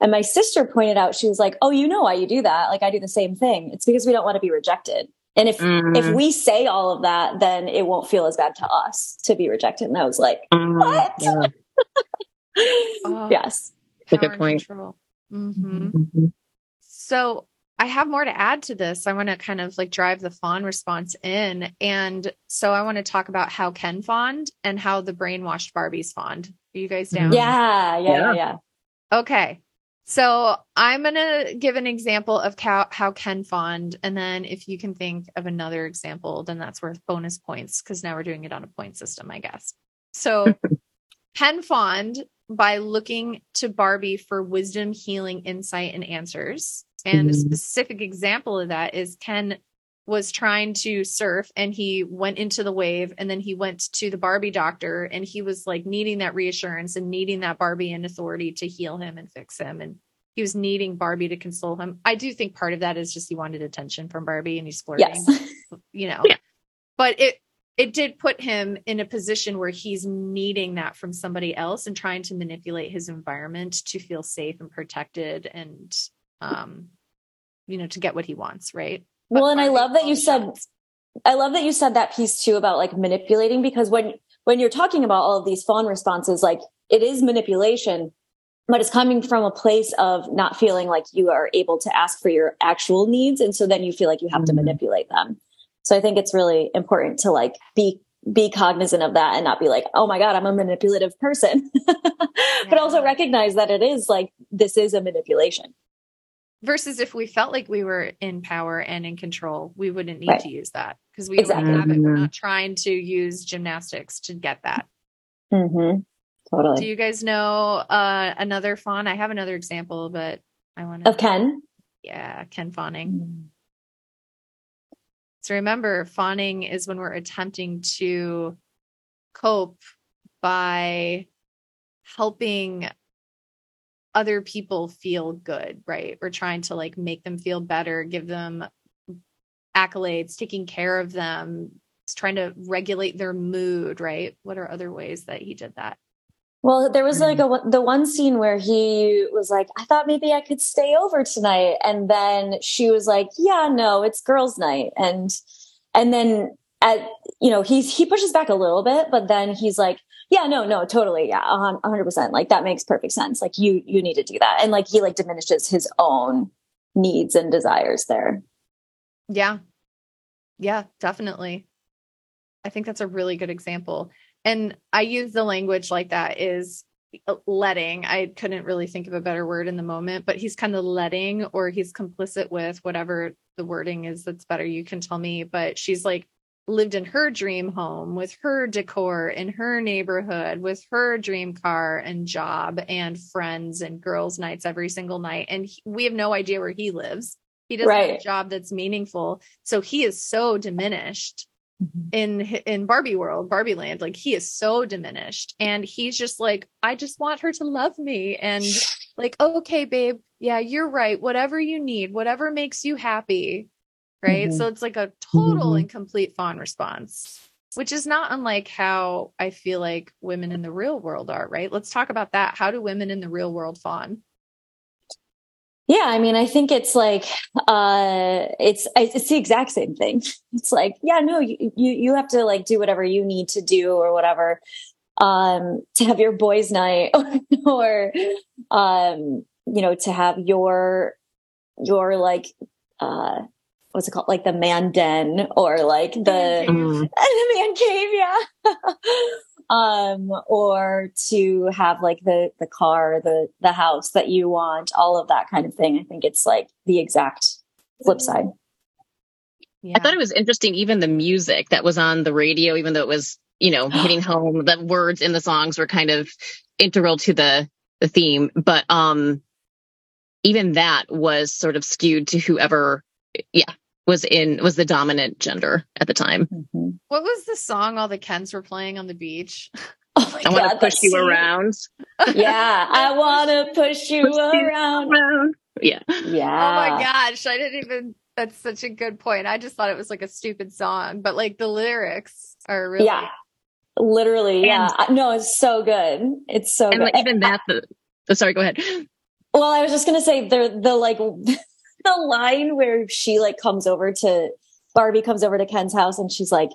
And my sister pointed out, she was like, oh, you know why you do that? Like I do the same thing. It's because we don't want to be rejected. And if, mm-hmm. if we say all of that, then it won't feel as bad to us to be rejected. And I was like, mm-hmm. what? Yeah. Oh, yes. That's a good point. Mm-hmm. Mm-hmm. So I have more to add to this. I want to kind of like drive the fawn response in. And so I want to talk about how Ken fawned and how the brainwashed Barbies fawned. Are you guys down? Yeah. Yeah. Yeah. yeah. Okay. So I'm going to give an example of how, how Ken Fond, and then if you can think of another example, then that's worth bonus points, because now we're doing it on a point system, I guess. So Ken Fond, by looking to Barbie for wisdom, healing, insight, and answers. And mm-hmm. a specific example of that is Ken was trying to surf and he went into the wave, and then he went to the Barbie doctor and he was like needing that reassurance and needing that Barbie in authority to heal him and fix him. And he was needing Barbie to console him. I do think part of that is just he wanted attention from Barbie and he's flirting, yes. you know, yeah. but it, it did put him in a position where he's needing that from somebody else and trying to manipulate his environment to feel safe and protected and, um, you know, to get what he wants. Right. But well, and I love that you said, I love that you said that piece too about like manipulating, because when, when you're talking about all of these fawn responses, like it is manipulation, but it's coming from a place of not feeling like you are able to ask for your actual needs. And so then you feel like you have mm-hmm. to manipulate them. So I think it's really important to like be, be cognizant of that and not be like, oh my God, I'm a manipulative person, yeah. but also recognize that it is like, this is a manipulation. Versus if we felt like we were in power and in control, we wouldn't need right. to use that because we exactly. have it. We're not trying to use gymnastics to get that. Mm-hmm. Totally. Do you guys know uh, another fawn? I have another example, but I want to. Of Ken? Yeah, Ken fawning. Mm-hmm. So remember, fawning is when we're attempting to cope by helping other people feel good, right? We're trying to like make them feel better, give them accolades, taking care of them, trying to regulate their mood, right? What are other ways that he did that? Well, there was like a, the one scene where he was like, I thought maybe I could stay over tonight. And then she was like, yeah, no, it's girls' night. And, and then at, you know, he's, he pushes back a little bit, but then he's like, yeah, no, no, totally. Yeah. A hundred percent. Like that makes perfect sense. Like you, you need to do that. And like, he like diminishes his own needs and desires there. Yeah. Yeah, definitely. I think that's a really good example. And I use the language like that is letting, I couldn't really think of a better word in the moment, but he's kind of letting, or he's complicit with whatever the wording is that's better. You can tell me, but she's like, lived in her dream home with her decor in her neighborhood with her dream car and job and friends and girls' nights every single night. And he, we have no idea where he lives. He doesn't right. have a job that's meaningful. So he is so diminished mm-hmm. in, in Barbie world, Barbie land. Like he is so diminished and he's just like, I just want her to love me. And like, oh, okay, babe. Yeah, you're right. Whatever you need, whatever makes you happy. Right. Mm-hmm. So it's like a total mm-hmm. and complete fawn response, which is not unlike how I feel like women in the real world are. Right. Let's talk about that. How do women in the real world fawn? Yeah. I mean, I think it's like, uh, it's, it's the exact same thing. It's like, yeah, no, you, you, you have to like do whatever you need to do or whatever, um, to have your boys' night or, um, you know, to have your, your like, uh, what's it called? Like the man den or like the, mm-hmm. the man cave. Yeah. um, or to have like the, the car, the, the house that you want, all of that kind of thing. I think it's like the exact flip side. Yeah. I thought it was interesting. Even the music that was on the radio, even though it was, you know, hitting home, the words in the songs were kind of integral to the, the theme, but, um, even that was sort of skewed to whoever, yeah. was in, was the dominant gender at the time. Mm-hmm. What was the song all the Kens were playing on the beach? Oh my I want to push you scene. Around. Yeah. I want to push you push around. around. Yeah. Yeah. Oh my gosh. I didn't even, that's such a good point. I just thought it was like a stupid song, but like the lyrics are really. Yeah. Literally. And, yeah. No, it's so good. It's so and good. Like, even that, the, oh, sorry, go ahead. Well, I was just going to say the, the like, the line where she like comes over to Barbie comes over to Ken's house and she's like,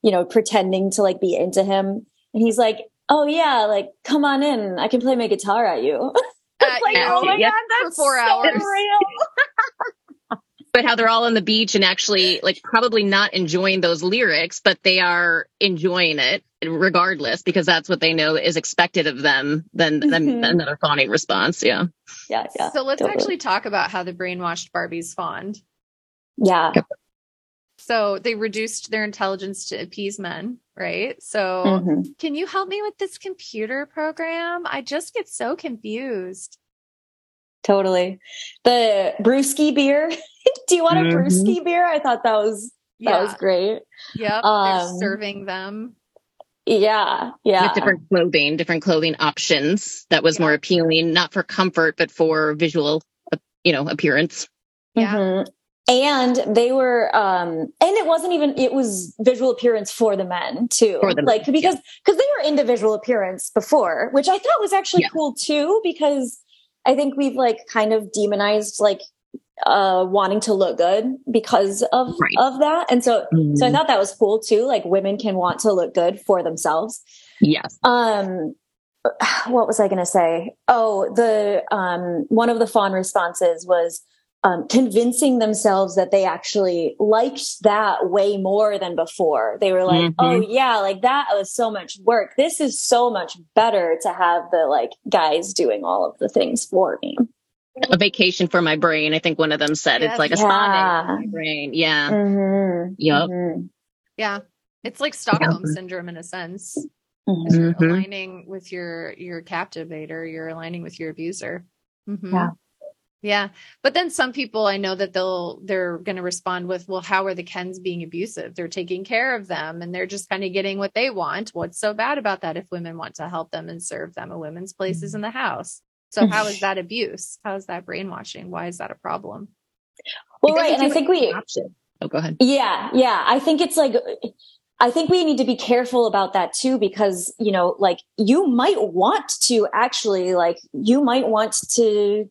you know, pretending to like be into him. And he's like, oh yeah, like, come on in. I can play my guitar at you. It's uh, like, yeah. Oh my yep. God, that's for four so hours. Real. But how they're all on the beach and actually like probably not enjoying those lyrics, but they are enjoying it regardless, because that's what they know is expected of them than, mm-hmm. than another fawning response. Yeah. Yeah. yeah so let's totally. actually talk about how the brainwashed Barbies fawned. Yeah. So they reduced their intelligence to appease men, right? So mm-hmm. can you help me with this computer program? I just get so confused. Totally. The brewski beer. Do you want a mm-hmm. brewski beer? I thought that was, that yeah. was great. Yep. Um, they're serving them. Yeah. Yeah. With different clothing, different clothing options. That was yeah. more appealing, not for comfort, but for visual, you know, appearance. Yeah. Mm-hmm. And they were, um, and it wasn't even, it was visual appearance for the men too. For the men, like, because, yeah. cause they were into visual appearance before, which I thought was actually yeah. cool too, because I think we've like kind of demonized like uh, wanting to look good because of, right. of that. And so, mm. so I thought that was cool too. Like women can want to look good for themselves. Yes. Um, what was I going to say? Oh, the, um, one of the fawn responses was um, convincing themselves that they actually liked that way more than before. They were like, mm-hmm. oh yeah, like that was so much work. This is so much better to have the like guys doing all of the things for me. A vacation for my brain. I think one of them said yes. it's like a yeah. spa day for my brain. Yeah. Mm-hmm. Yep. Mm-hmm. Yeah. It's like Stockholm yeah. syndrome in a sense. Mm-hmm. You're aligning with your, your captivator, you're aligning with your abuser. Mm-hmm. Yeah. Yeah. But then some people, I know that they'll, they're going to respond with, well, how are the Kens being abusive? They're taking care of them and they're just kind of getting what they want. What's so bad about that? If women want to help them and serve them, a woman's place is in the house. So how is that abuse? How is that brainwashing? Why is that a problem? Well, right. And I think we, option. Oh, go ahead. Yeah. Yeah. I think it's like, I think we need to be careful about that too, because, you know, like you might want to actually like, you might want to,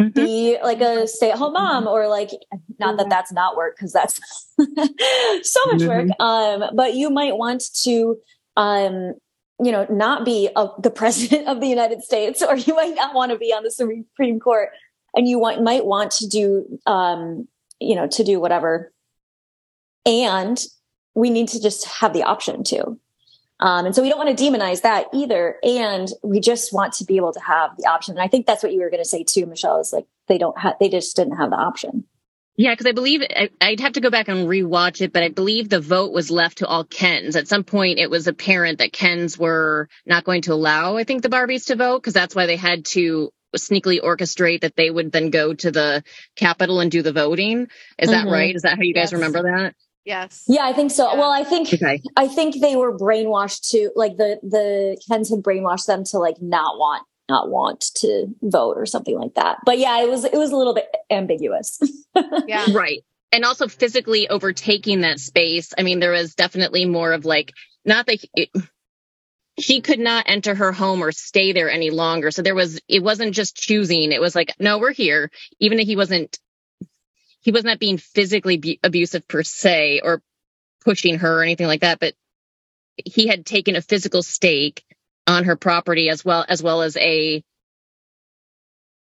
Mm-hmm. be like a stay-at-home mom, or like, not that that's not work, because that's so much work. Mm-hmm. Um, but you might want to, um, you know, not be a, the president of the United States, or you might not want to be on the Supreme Court, and you want, might want to do, um, you know, to do whatever. And we need to just have the option to. Um, and so we don't want to demonize that either. And we just want to be able to have the option. And I think that's what you were going to say too, Michelle, is like, they don't have, they just didn't have the option. Yeah. Cause I believe I, I'd have to go back and rewatch it, but I believe the vote was left to all Kens. At some point it was apparent that Kens were not going to allow, I think, the Barbies to vote. Cause that's why they had to sneakily orchestrate that they would then go to the Capitol and do the voting. Is mm-hmm. that right? Is that how you guys yes. remember that? Yes. Yeah, I think so. Yeah. Well, I think, okay. I think they were brainwashed to like the, the Kens had brainwashed them to like not want, not want to vote or something like that. But yeah, it was, it was a little bit ambiguous. yeah. Right. And also physically overtaking that space. I mean, there was definitely more of like, not that it, she could not enter her home or stay there any longer. So there was, it wasn't just choosing. It was like, no, we're here. Even if he wasn't, He was not being physically bu- abusive per se, or pushing her or anything like that, but he had taken a physical stake on her property, as well as well as a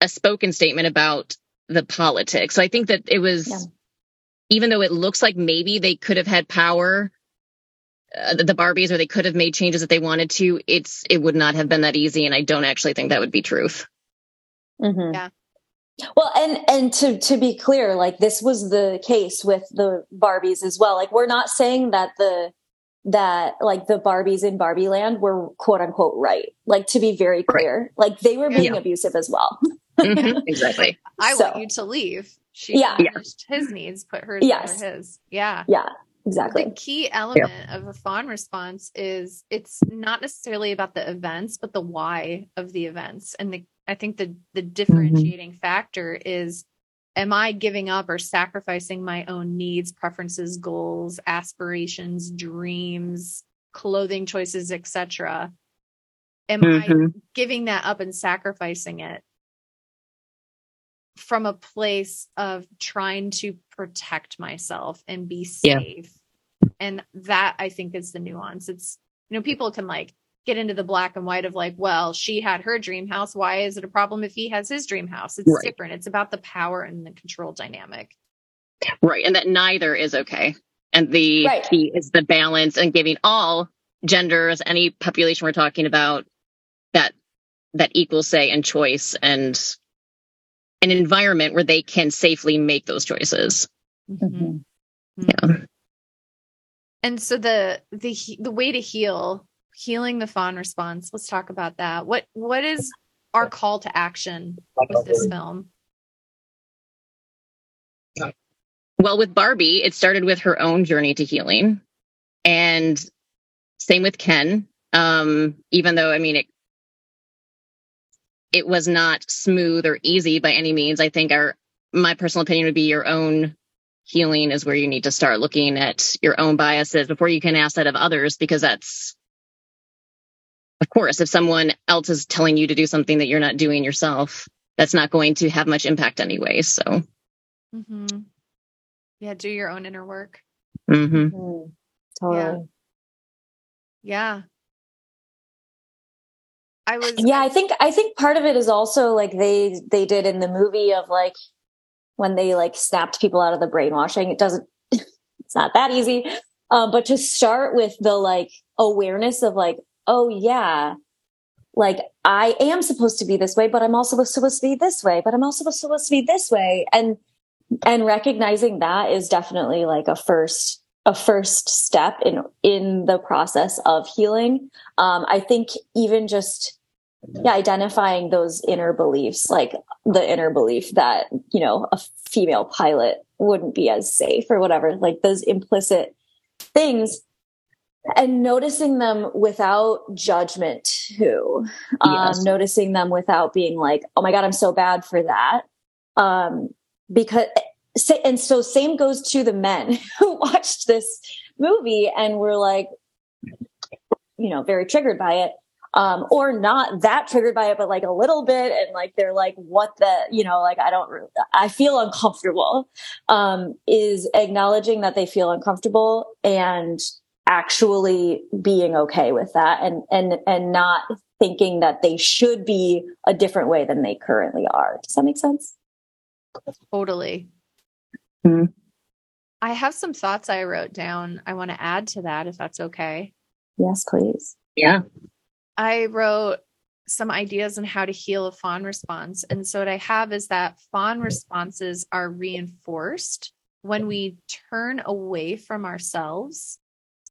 a spoken statement about the politics. So I think that it was, yeah. even though it looks like maybe they could have had power, uh, the Barbies, or they could have made changes if they wanted to, it's it would not have been that easy. And I don't actually think that would be truth. Mm-hmm. Yeah. Well, and, and to, to be clear, like this was the case with the Barbies as well. Like we're not saying that the, that like the Barbies in Barbie land were quote unquote, right. Like to be very clear, right. like they were being yeah. abusive as well. Mm-hmm. Exactly. I so, want you to leave. She yeah. managed his needs, put her yes. under his. Yeah. Yeah, exactly. The key element yeah. of a fawn response is it's not necessarily about the events, but the why of the events. And the, I think the, the differentiating mm-hmm. factor is, am I giving up or sacrificing my own needs, preferences, goals, aspirations, dreams, clothing choices, et cetera? Am mm-hmm. I giving that up and sacrificing it from a place of trying to protect myself and be safe? Yeah. And that, I think, is the nuance. It's, you know, people can like get into the black and white of like, well, she had her dream house. Why is it a problem if he has his dream house? It's right. different. It's about the power and the control dynamic. Right. And that neither is okay. And the right. key is the balance and giving all genders, any population we're talking about, that that equals say and choice and an environment where they can safely make those choices. Mm-hmm. Yeah. And so the the the way to heal, healing the fawn response. Let's talk about that. What what is our call to action with this film? Well, with Barbie, it started with her own journey to healing, and same with Ken. Um, even though, I mean, it it was not smooth or easy by any means. I think our my personal opinion would be your own healing is where you need to start looking at your own biases before you can ask that of others, because that's, of course, if someone else is telling you to do something that you're not doing yourself, that's not going to have much impact anyway. So, mm-hmm. Yeah, do your own inner work. Mm-hmm. Mm, totally. Yeah. yeah. I was. Yeah, I think I think part of it is also like they they did in the movie of like when they like snapped people out of the brainwashing. It doesn't. It's not that easy. Um, but to start with the like awareness of like, oh yeah, like I am supposed to be this way, but I'm also supposed to be this way, but I'm also supposed to be this way, and. And recognizing that is definitely like a first, a first step in, in the process of healing. Um, I think even just yeah, identifying those inner beliefs, like the inner belief that, you know, a female pilot wouldn't be as safe or whatever, like those implicit things, and noticing them without judgment too, um, yes. noticing them without being like, oh my God, I'm so bad for that. Um, Because, and so same goes to the men who watched this movie and were like, you know, very triggered by it, um, or not that triggered by it, but like a little bit. And like, they're like, what the, you know, like, I don't, really, I feel uncomfortable, um, is acknowledging that they feel uncomfortable and actually being okay with that and, and, and not thinking that they should be a different way than they currently are. Does that make sense? Totally. Mm-hmm. I have some thoughts I wrote down. I want to add to that if that's okay. Yes, please. Yeah. I wrote some ideas on how to heal a fawn response. And so what I have is that fawn responses are reinforced when we turn away from ourselves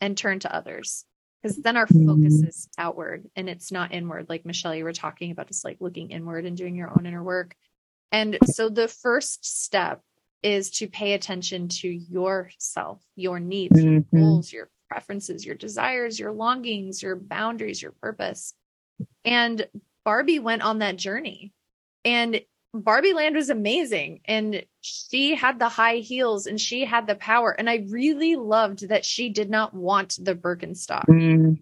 and turn to others, because then our focus is outward and it's not inward. Like Michelle, you were talking about just like looking inward and doing your own inner work. And so the first step is to pay attention to yourself, your needs, your mm-hmm. goals, your preferences, your desires, your longings, your boundaries, your purpose. And Barbie went on that journey, and Barbie Land was amazing. And she had the high heels and she had the power. And I really loved that she did not want the Birkenstock. Mm.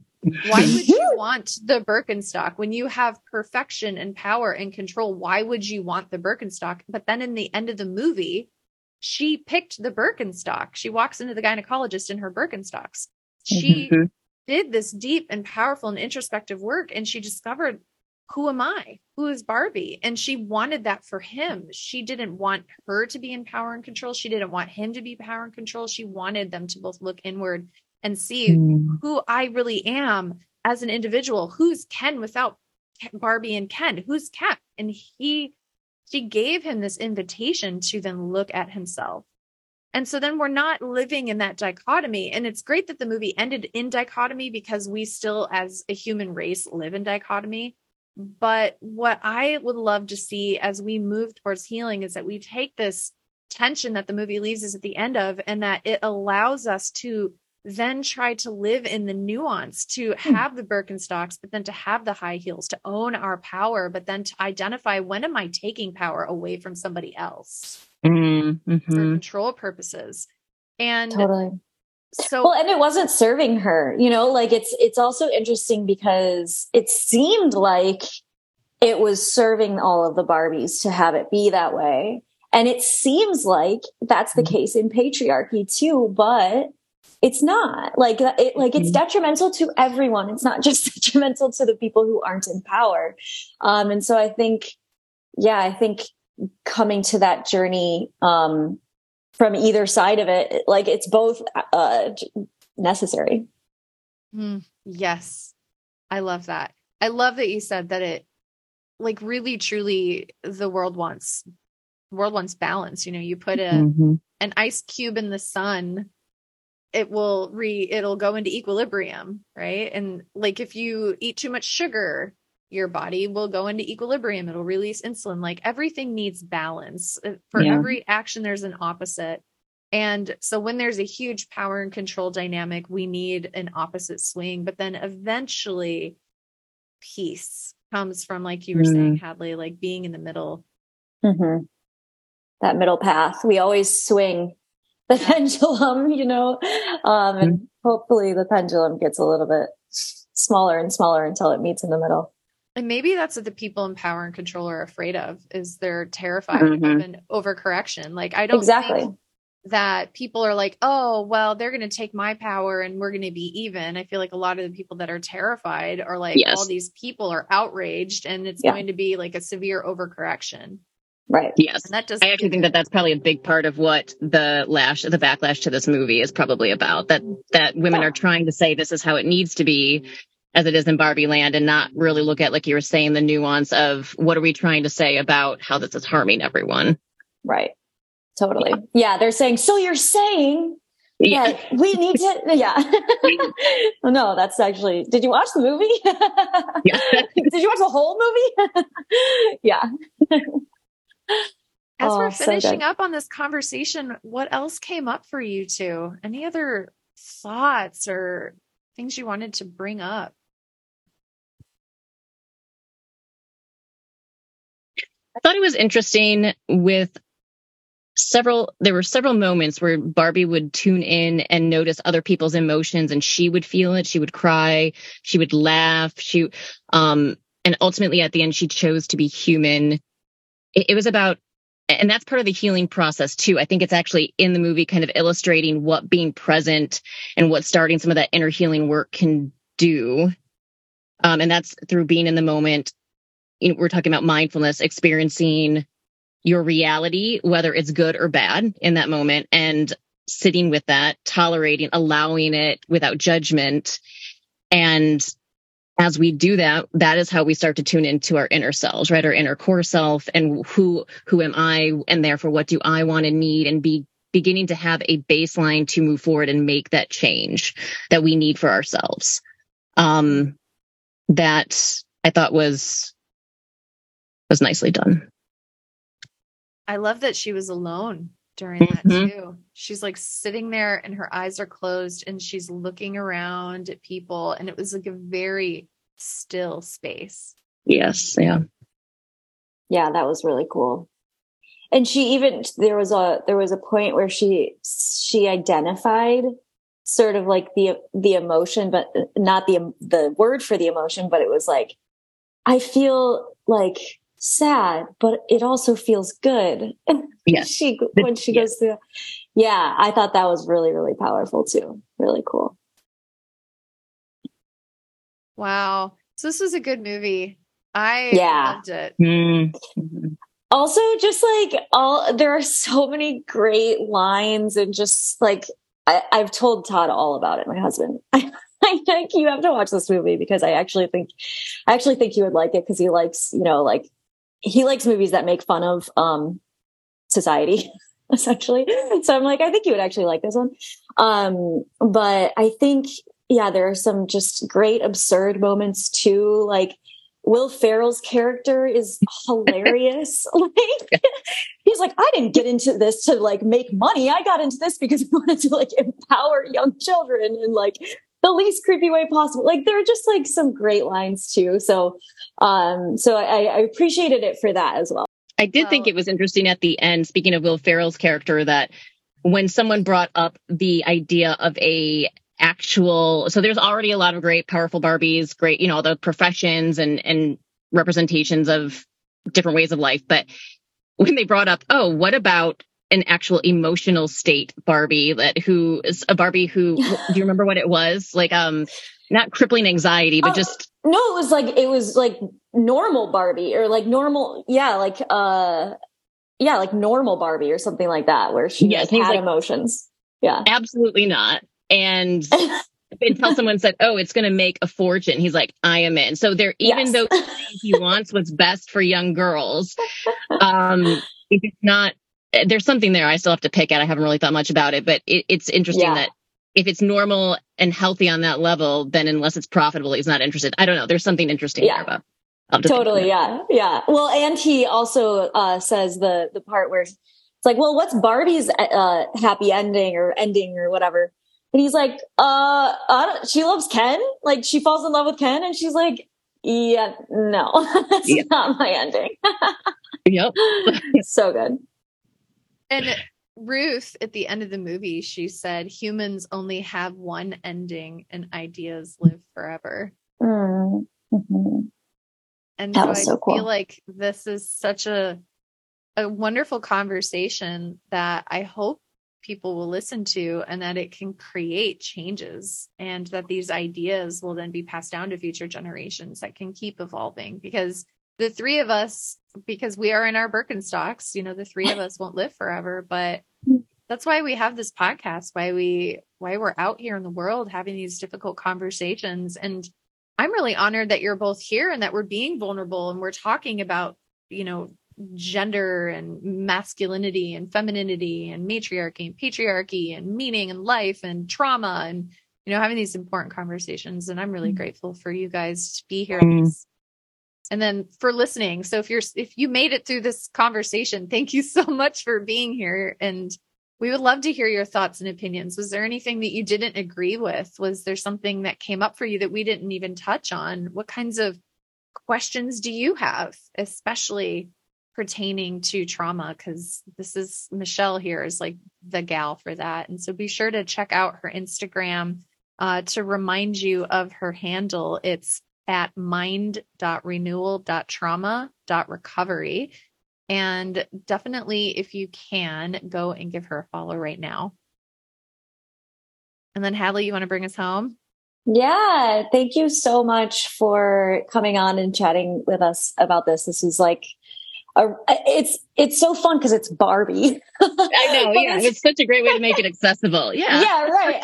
Why would you want the Birkenstock when you have perfection and power and control? Why would you want the Birkenstock? But then in the end of the movie, she picked the Birkenstock. She walks into the gynecologist in her Birkenstocks. She mm-hmm. did this deep and powerful and introspective work. And she discovered, who am I? Who is Barbie? And she wanted that for him. She didn't want her to be in power and control. She didn't want him to be power and control. She wanted them to both look inward and see who I really am as an individual. Who's Ken without Barbie and Ken? Who's Ken? And he, she gave him this invitation to then look at himself. And so then we're not living in that dichotomy. And it's great that the movie ended in dichotomy, because we still, as a human race, live in dichotomy. But what I would love to see as we move towards healing is that we take this tension that the movie leaves us at the end of, and that it allows us to then try to live in the nuance, to have the Birkenstocks, but then to have the high heels, to own our power, but then to identify, when am I taking power away from somebody else mm-hmm. for control purposes? And totally. So, well, and it wasn't serving her, you know, like it's, it's also interesting because it seemed like it was serving all of the Barbies to have it be that way. And it seems like that's the case in patriarchy too, but it's not like it, like it's detrimental to everyone. It's not just detrimental to the people who aren't in power. Um, and so I think, yeah, I think coming to that journey, um, from either side of it, like it's both, uh, necessary. Mm, yes. I love that. I love that you said that it like really, truly the world wants, the world wants balance. You know, you put a, mm-hmm. an ice cube in the sun, it will re, it'll go into equilibrium. Right. And like, if you eat too much sugar, your body will go into equilibrium. It'll release insulin. Like everything needs balance. For yeah. every action, there's an opposite. And so when there's a huge power and control dynamic, we need an opposite swing, but then eventually peace comes from, like you were mm-hmm. saying, Hadley, like being in the middle, mm-hmm. that middle path. We always swing the pendulum, you know, um, and mm-hmm. hopefully the pendulum gets a little bit smaller and smaller until it meets in the middle. And maybe that's what the people in power and control are afraid of, is they're terrified mm-hmm. of an overcorrection. Like, I don't exactly. think that people are like, oh, well, they're going to take my power and we're going to be even. I feel like a lot of the people that are terrified are like, yes. all these people are outraged and it's yeah. going to be like a severe overcorrection. Right. Yes. And that doesn't I actually think that that's probably a big part of what the lash, the backlash to this movie is probably about, that, that women yeah. are trying to say, this is how it needs to be, as it is in Barbie land, and not really look at, like you were saying, the nuance of what are we trying to say about how this is harming everyone. Right. Totally. Yeah. yeah they're saying, so you're saying yeah. that we need to, yeah. No, that's actually, did you watch the movie? yeah. Did you watch the whole movie? yeah. As oh, we're finishing so up on this conversation, what else came up for you two? Any other thoughts or things you wanted to bring up? I thought it was interesting with several, there were several moments where Barbie would tune in and notice other people's emotions, and she would feel it. She would cry. She would laugh. She, um, and ultimately at the end, she chose to be human. It, it was about, and that's part of the healing process too. I think it's actually in the movie kind of illustrating what being present and what starting some of that inner healing work can do. Um, and that's through being in the moment. You know, we're talking about mindfulness, experiencing your reality, whether it's good or bad in that moment, and sitting with that, tolerating, allowing it without judgment. And as we do that, that is how we start to tune into our inner selves, right? Our inner core self, and who, who am I? And therefore, what do I want and need? And be beginning to have a baseline to move forward and make that change that we need for ourselves. Um, that I thought was, was nicely done. I love that she was alone during that mm-hmm. too. She's like sitting there and her eyes are closed and she's looking around at people. And it was like a very still space. Yes. Yeah. Yeah. That was really cool. And she even, there was a, there was a point where she, she identified sort of like the, the emotion, but not the, the word for the emotion, but it was like, I feel like sad, but it also feels good. And yes. she, when she goes through, yeah, I thought that was really, really powerful too. Really cool. Wow. So this was a good movie. I yeah. loved it. Mm-hmm. Also just like all, there are so many great lines, and just like, I, I've told Todd all about it. My husband, I, I think you have to watch this movie because I actually think, I actually think you would like it. Cause he likes, you know, like, he likes movies that make fun of um, society, essentially. So I'm like, I think you would actually like this one. Um, but I think, yeah, there are some just great absurd moments too. Like Will Ferrell's character is hilarious. Like he's like, I didn't get into this to like make money. I got into this because I wanted to like empower young children and like the least creepy way possible. Like there are just like some great lines too. So, um, so I, I appreciated it for that as well. I did um, think it was interesting at the end, speaking of Will Ferrell's character, that when someone brought up the idea of a actual, so there's already a lot of great, powerful Barbies, great, you know, the professions and, and representations of different ways of life. But when they brought up, oh, what about an actual emotional state Barbie, that who is a Barbie who, do you remember what it was? Like, um, not crippling anxiety, but oh, just. No, it was like, it was like normal Barbie or like normal. Yeah. Like, uh, yeah, like normal Barbie or something like that, where she yeah, like, had like, emotions. Yeah. Absolutely not. And until someone said, oh, it's going to make a fortune. He's like, I am in. So there, even yes. though he wants what's best for young girls, um, it's not, there's something there I still have to pick at. I haven't really thought much about it, but it, it's interesting yeah. that if it's normal and healthy on that level, then unless it's profitable, he's not interested. I don't know. There's something interesting yeah. there about to totally. Yeah. Yeah. Well, and he also uh, says the, the part where it's like, well, what's Barbie's uh, happy ending or ending or whatever? And he's like, uh, I don't, she loves Ken. Like she falls in love with Ken. And she's like, yeah, no, that's yep. not my ending. Yep. So good. And Ruth, at the end of the movie, she said, humans only have one ending and ideas live forever. Mm-hmm. And that so was so I cool. feel like this is such a a wonderful conversation that I hope people will listen to, and that it can create changes, and that these ideas will then be passed down to future generations that can keep evolving, because the three of us, because we are in our Birkenstocks, you know, the three of us won't live forever, but that's why we have this podcast, why we, why we're out here in the world having these difficult conversations. And I'm really honored that you're both here and that we're being vulnerable and we're talking about, you know, gender and masculinity and femininity and matriarchy and patriarchy and meaning and life and trauma and, you know, having these important conversations. And I'm really mm-hmm. grateful for you guys to be here. Mm-hmm. And then for listening. So if you're, if you made it through this conversation, thank you so much for being here. And we would love to hear your thoughts and opinions. Was there anything that you didn't agree with? Was there something that came up for you that we didn't even touch on? What kinds of questions do you have, especially pertaining to trauma? Because this is, Michelle here is like the gal for that. And so be sure to check out her Instagram uh, to remind you of her handle. It's at mind dot renewal dot trauma dot recovery. And definitely, if you can, go and give her a follow right now. And then Hadley, you want to bring us home? Yeah. Thank you so much for coming on and chatting with us about this. This is like, a, it's, it's so fun because it's Barbie. I know. Yeah. It's such a great way to make it accessible. Yeah. Yeah. Right.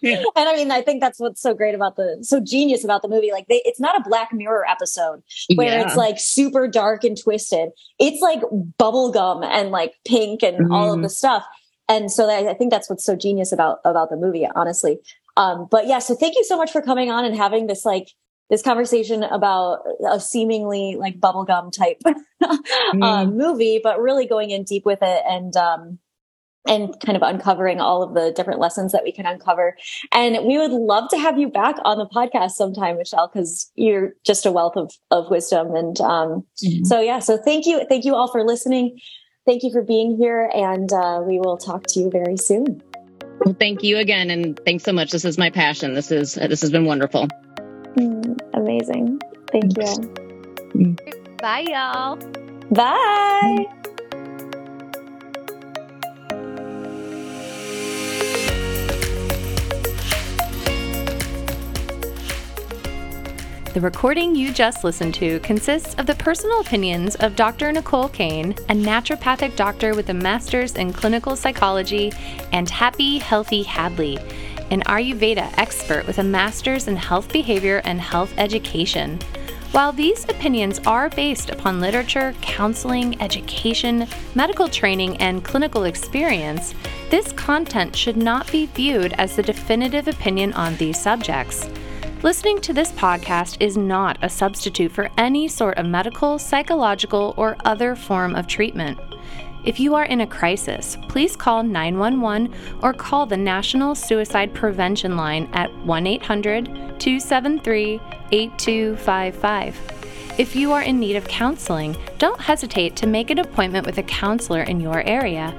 Yeah. And I mean, I think that's what's so great about the, so genius about the movie. Like they, it's not a Black Mirror episode where yeah. it's like super dark and twisted. It's like bubblegum and like pink and mm. all of the stuff. And so that, I think that's what's so genius about, about the movie, honestly. Um, but yeah, so thank you so much for coming on and having this, like, this conversation about a seemingly like bubblegum type mm. um, movie, but really going in deep with it and, um, and kind of uncovering all of the different lessons that we can uncover. And we would love to have you back on the podcast sometime, Michelle, because you're just a wealth of, of wisdom. And, um, mm-hmm. so yeah, so thank you. Thank you all for listening. Thank you for being here, and, uh, we will talk to you very soon. Well, thank you again. And thanks so much. This is my passion. This is, uh, this has been wonderful. Mm, amazing. Thank you. Bye, y'all. Bye. The recording you just listened to consists of the personal opinions of Doctor Nicole Kane, a naturopathic doctor with a master's in clinical psychology, and Happy Healthy Hadley, an Ayurveda expert with a master's in health behavior and health education. While these opinions are based upon literature, counseling, education, medical training, and clinical experience, this content should not be viewed as the definitive opinion on these subjects. Listening to this podcast is not a substitute for any sort of medical, psychological, or other form of treatment. If you are in a crisis, please call nine one one or call the National Suicide Prevention Line at one eight hundred two seven three eight two five five. If you are in need of counseling, don't hesitate to make an appointment with a counselor in your area.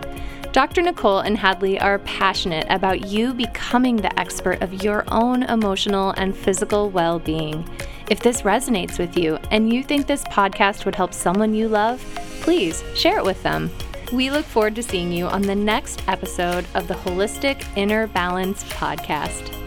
Doctor Nicole and Hadley are passionate about you becoming the expert of your own emotional and physical well-being. If this resonates with you and you think this podcast would help someone you love, please share it with them. We look forward to seeing you on the next episode of the Holistic Inner Balance Podcast.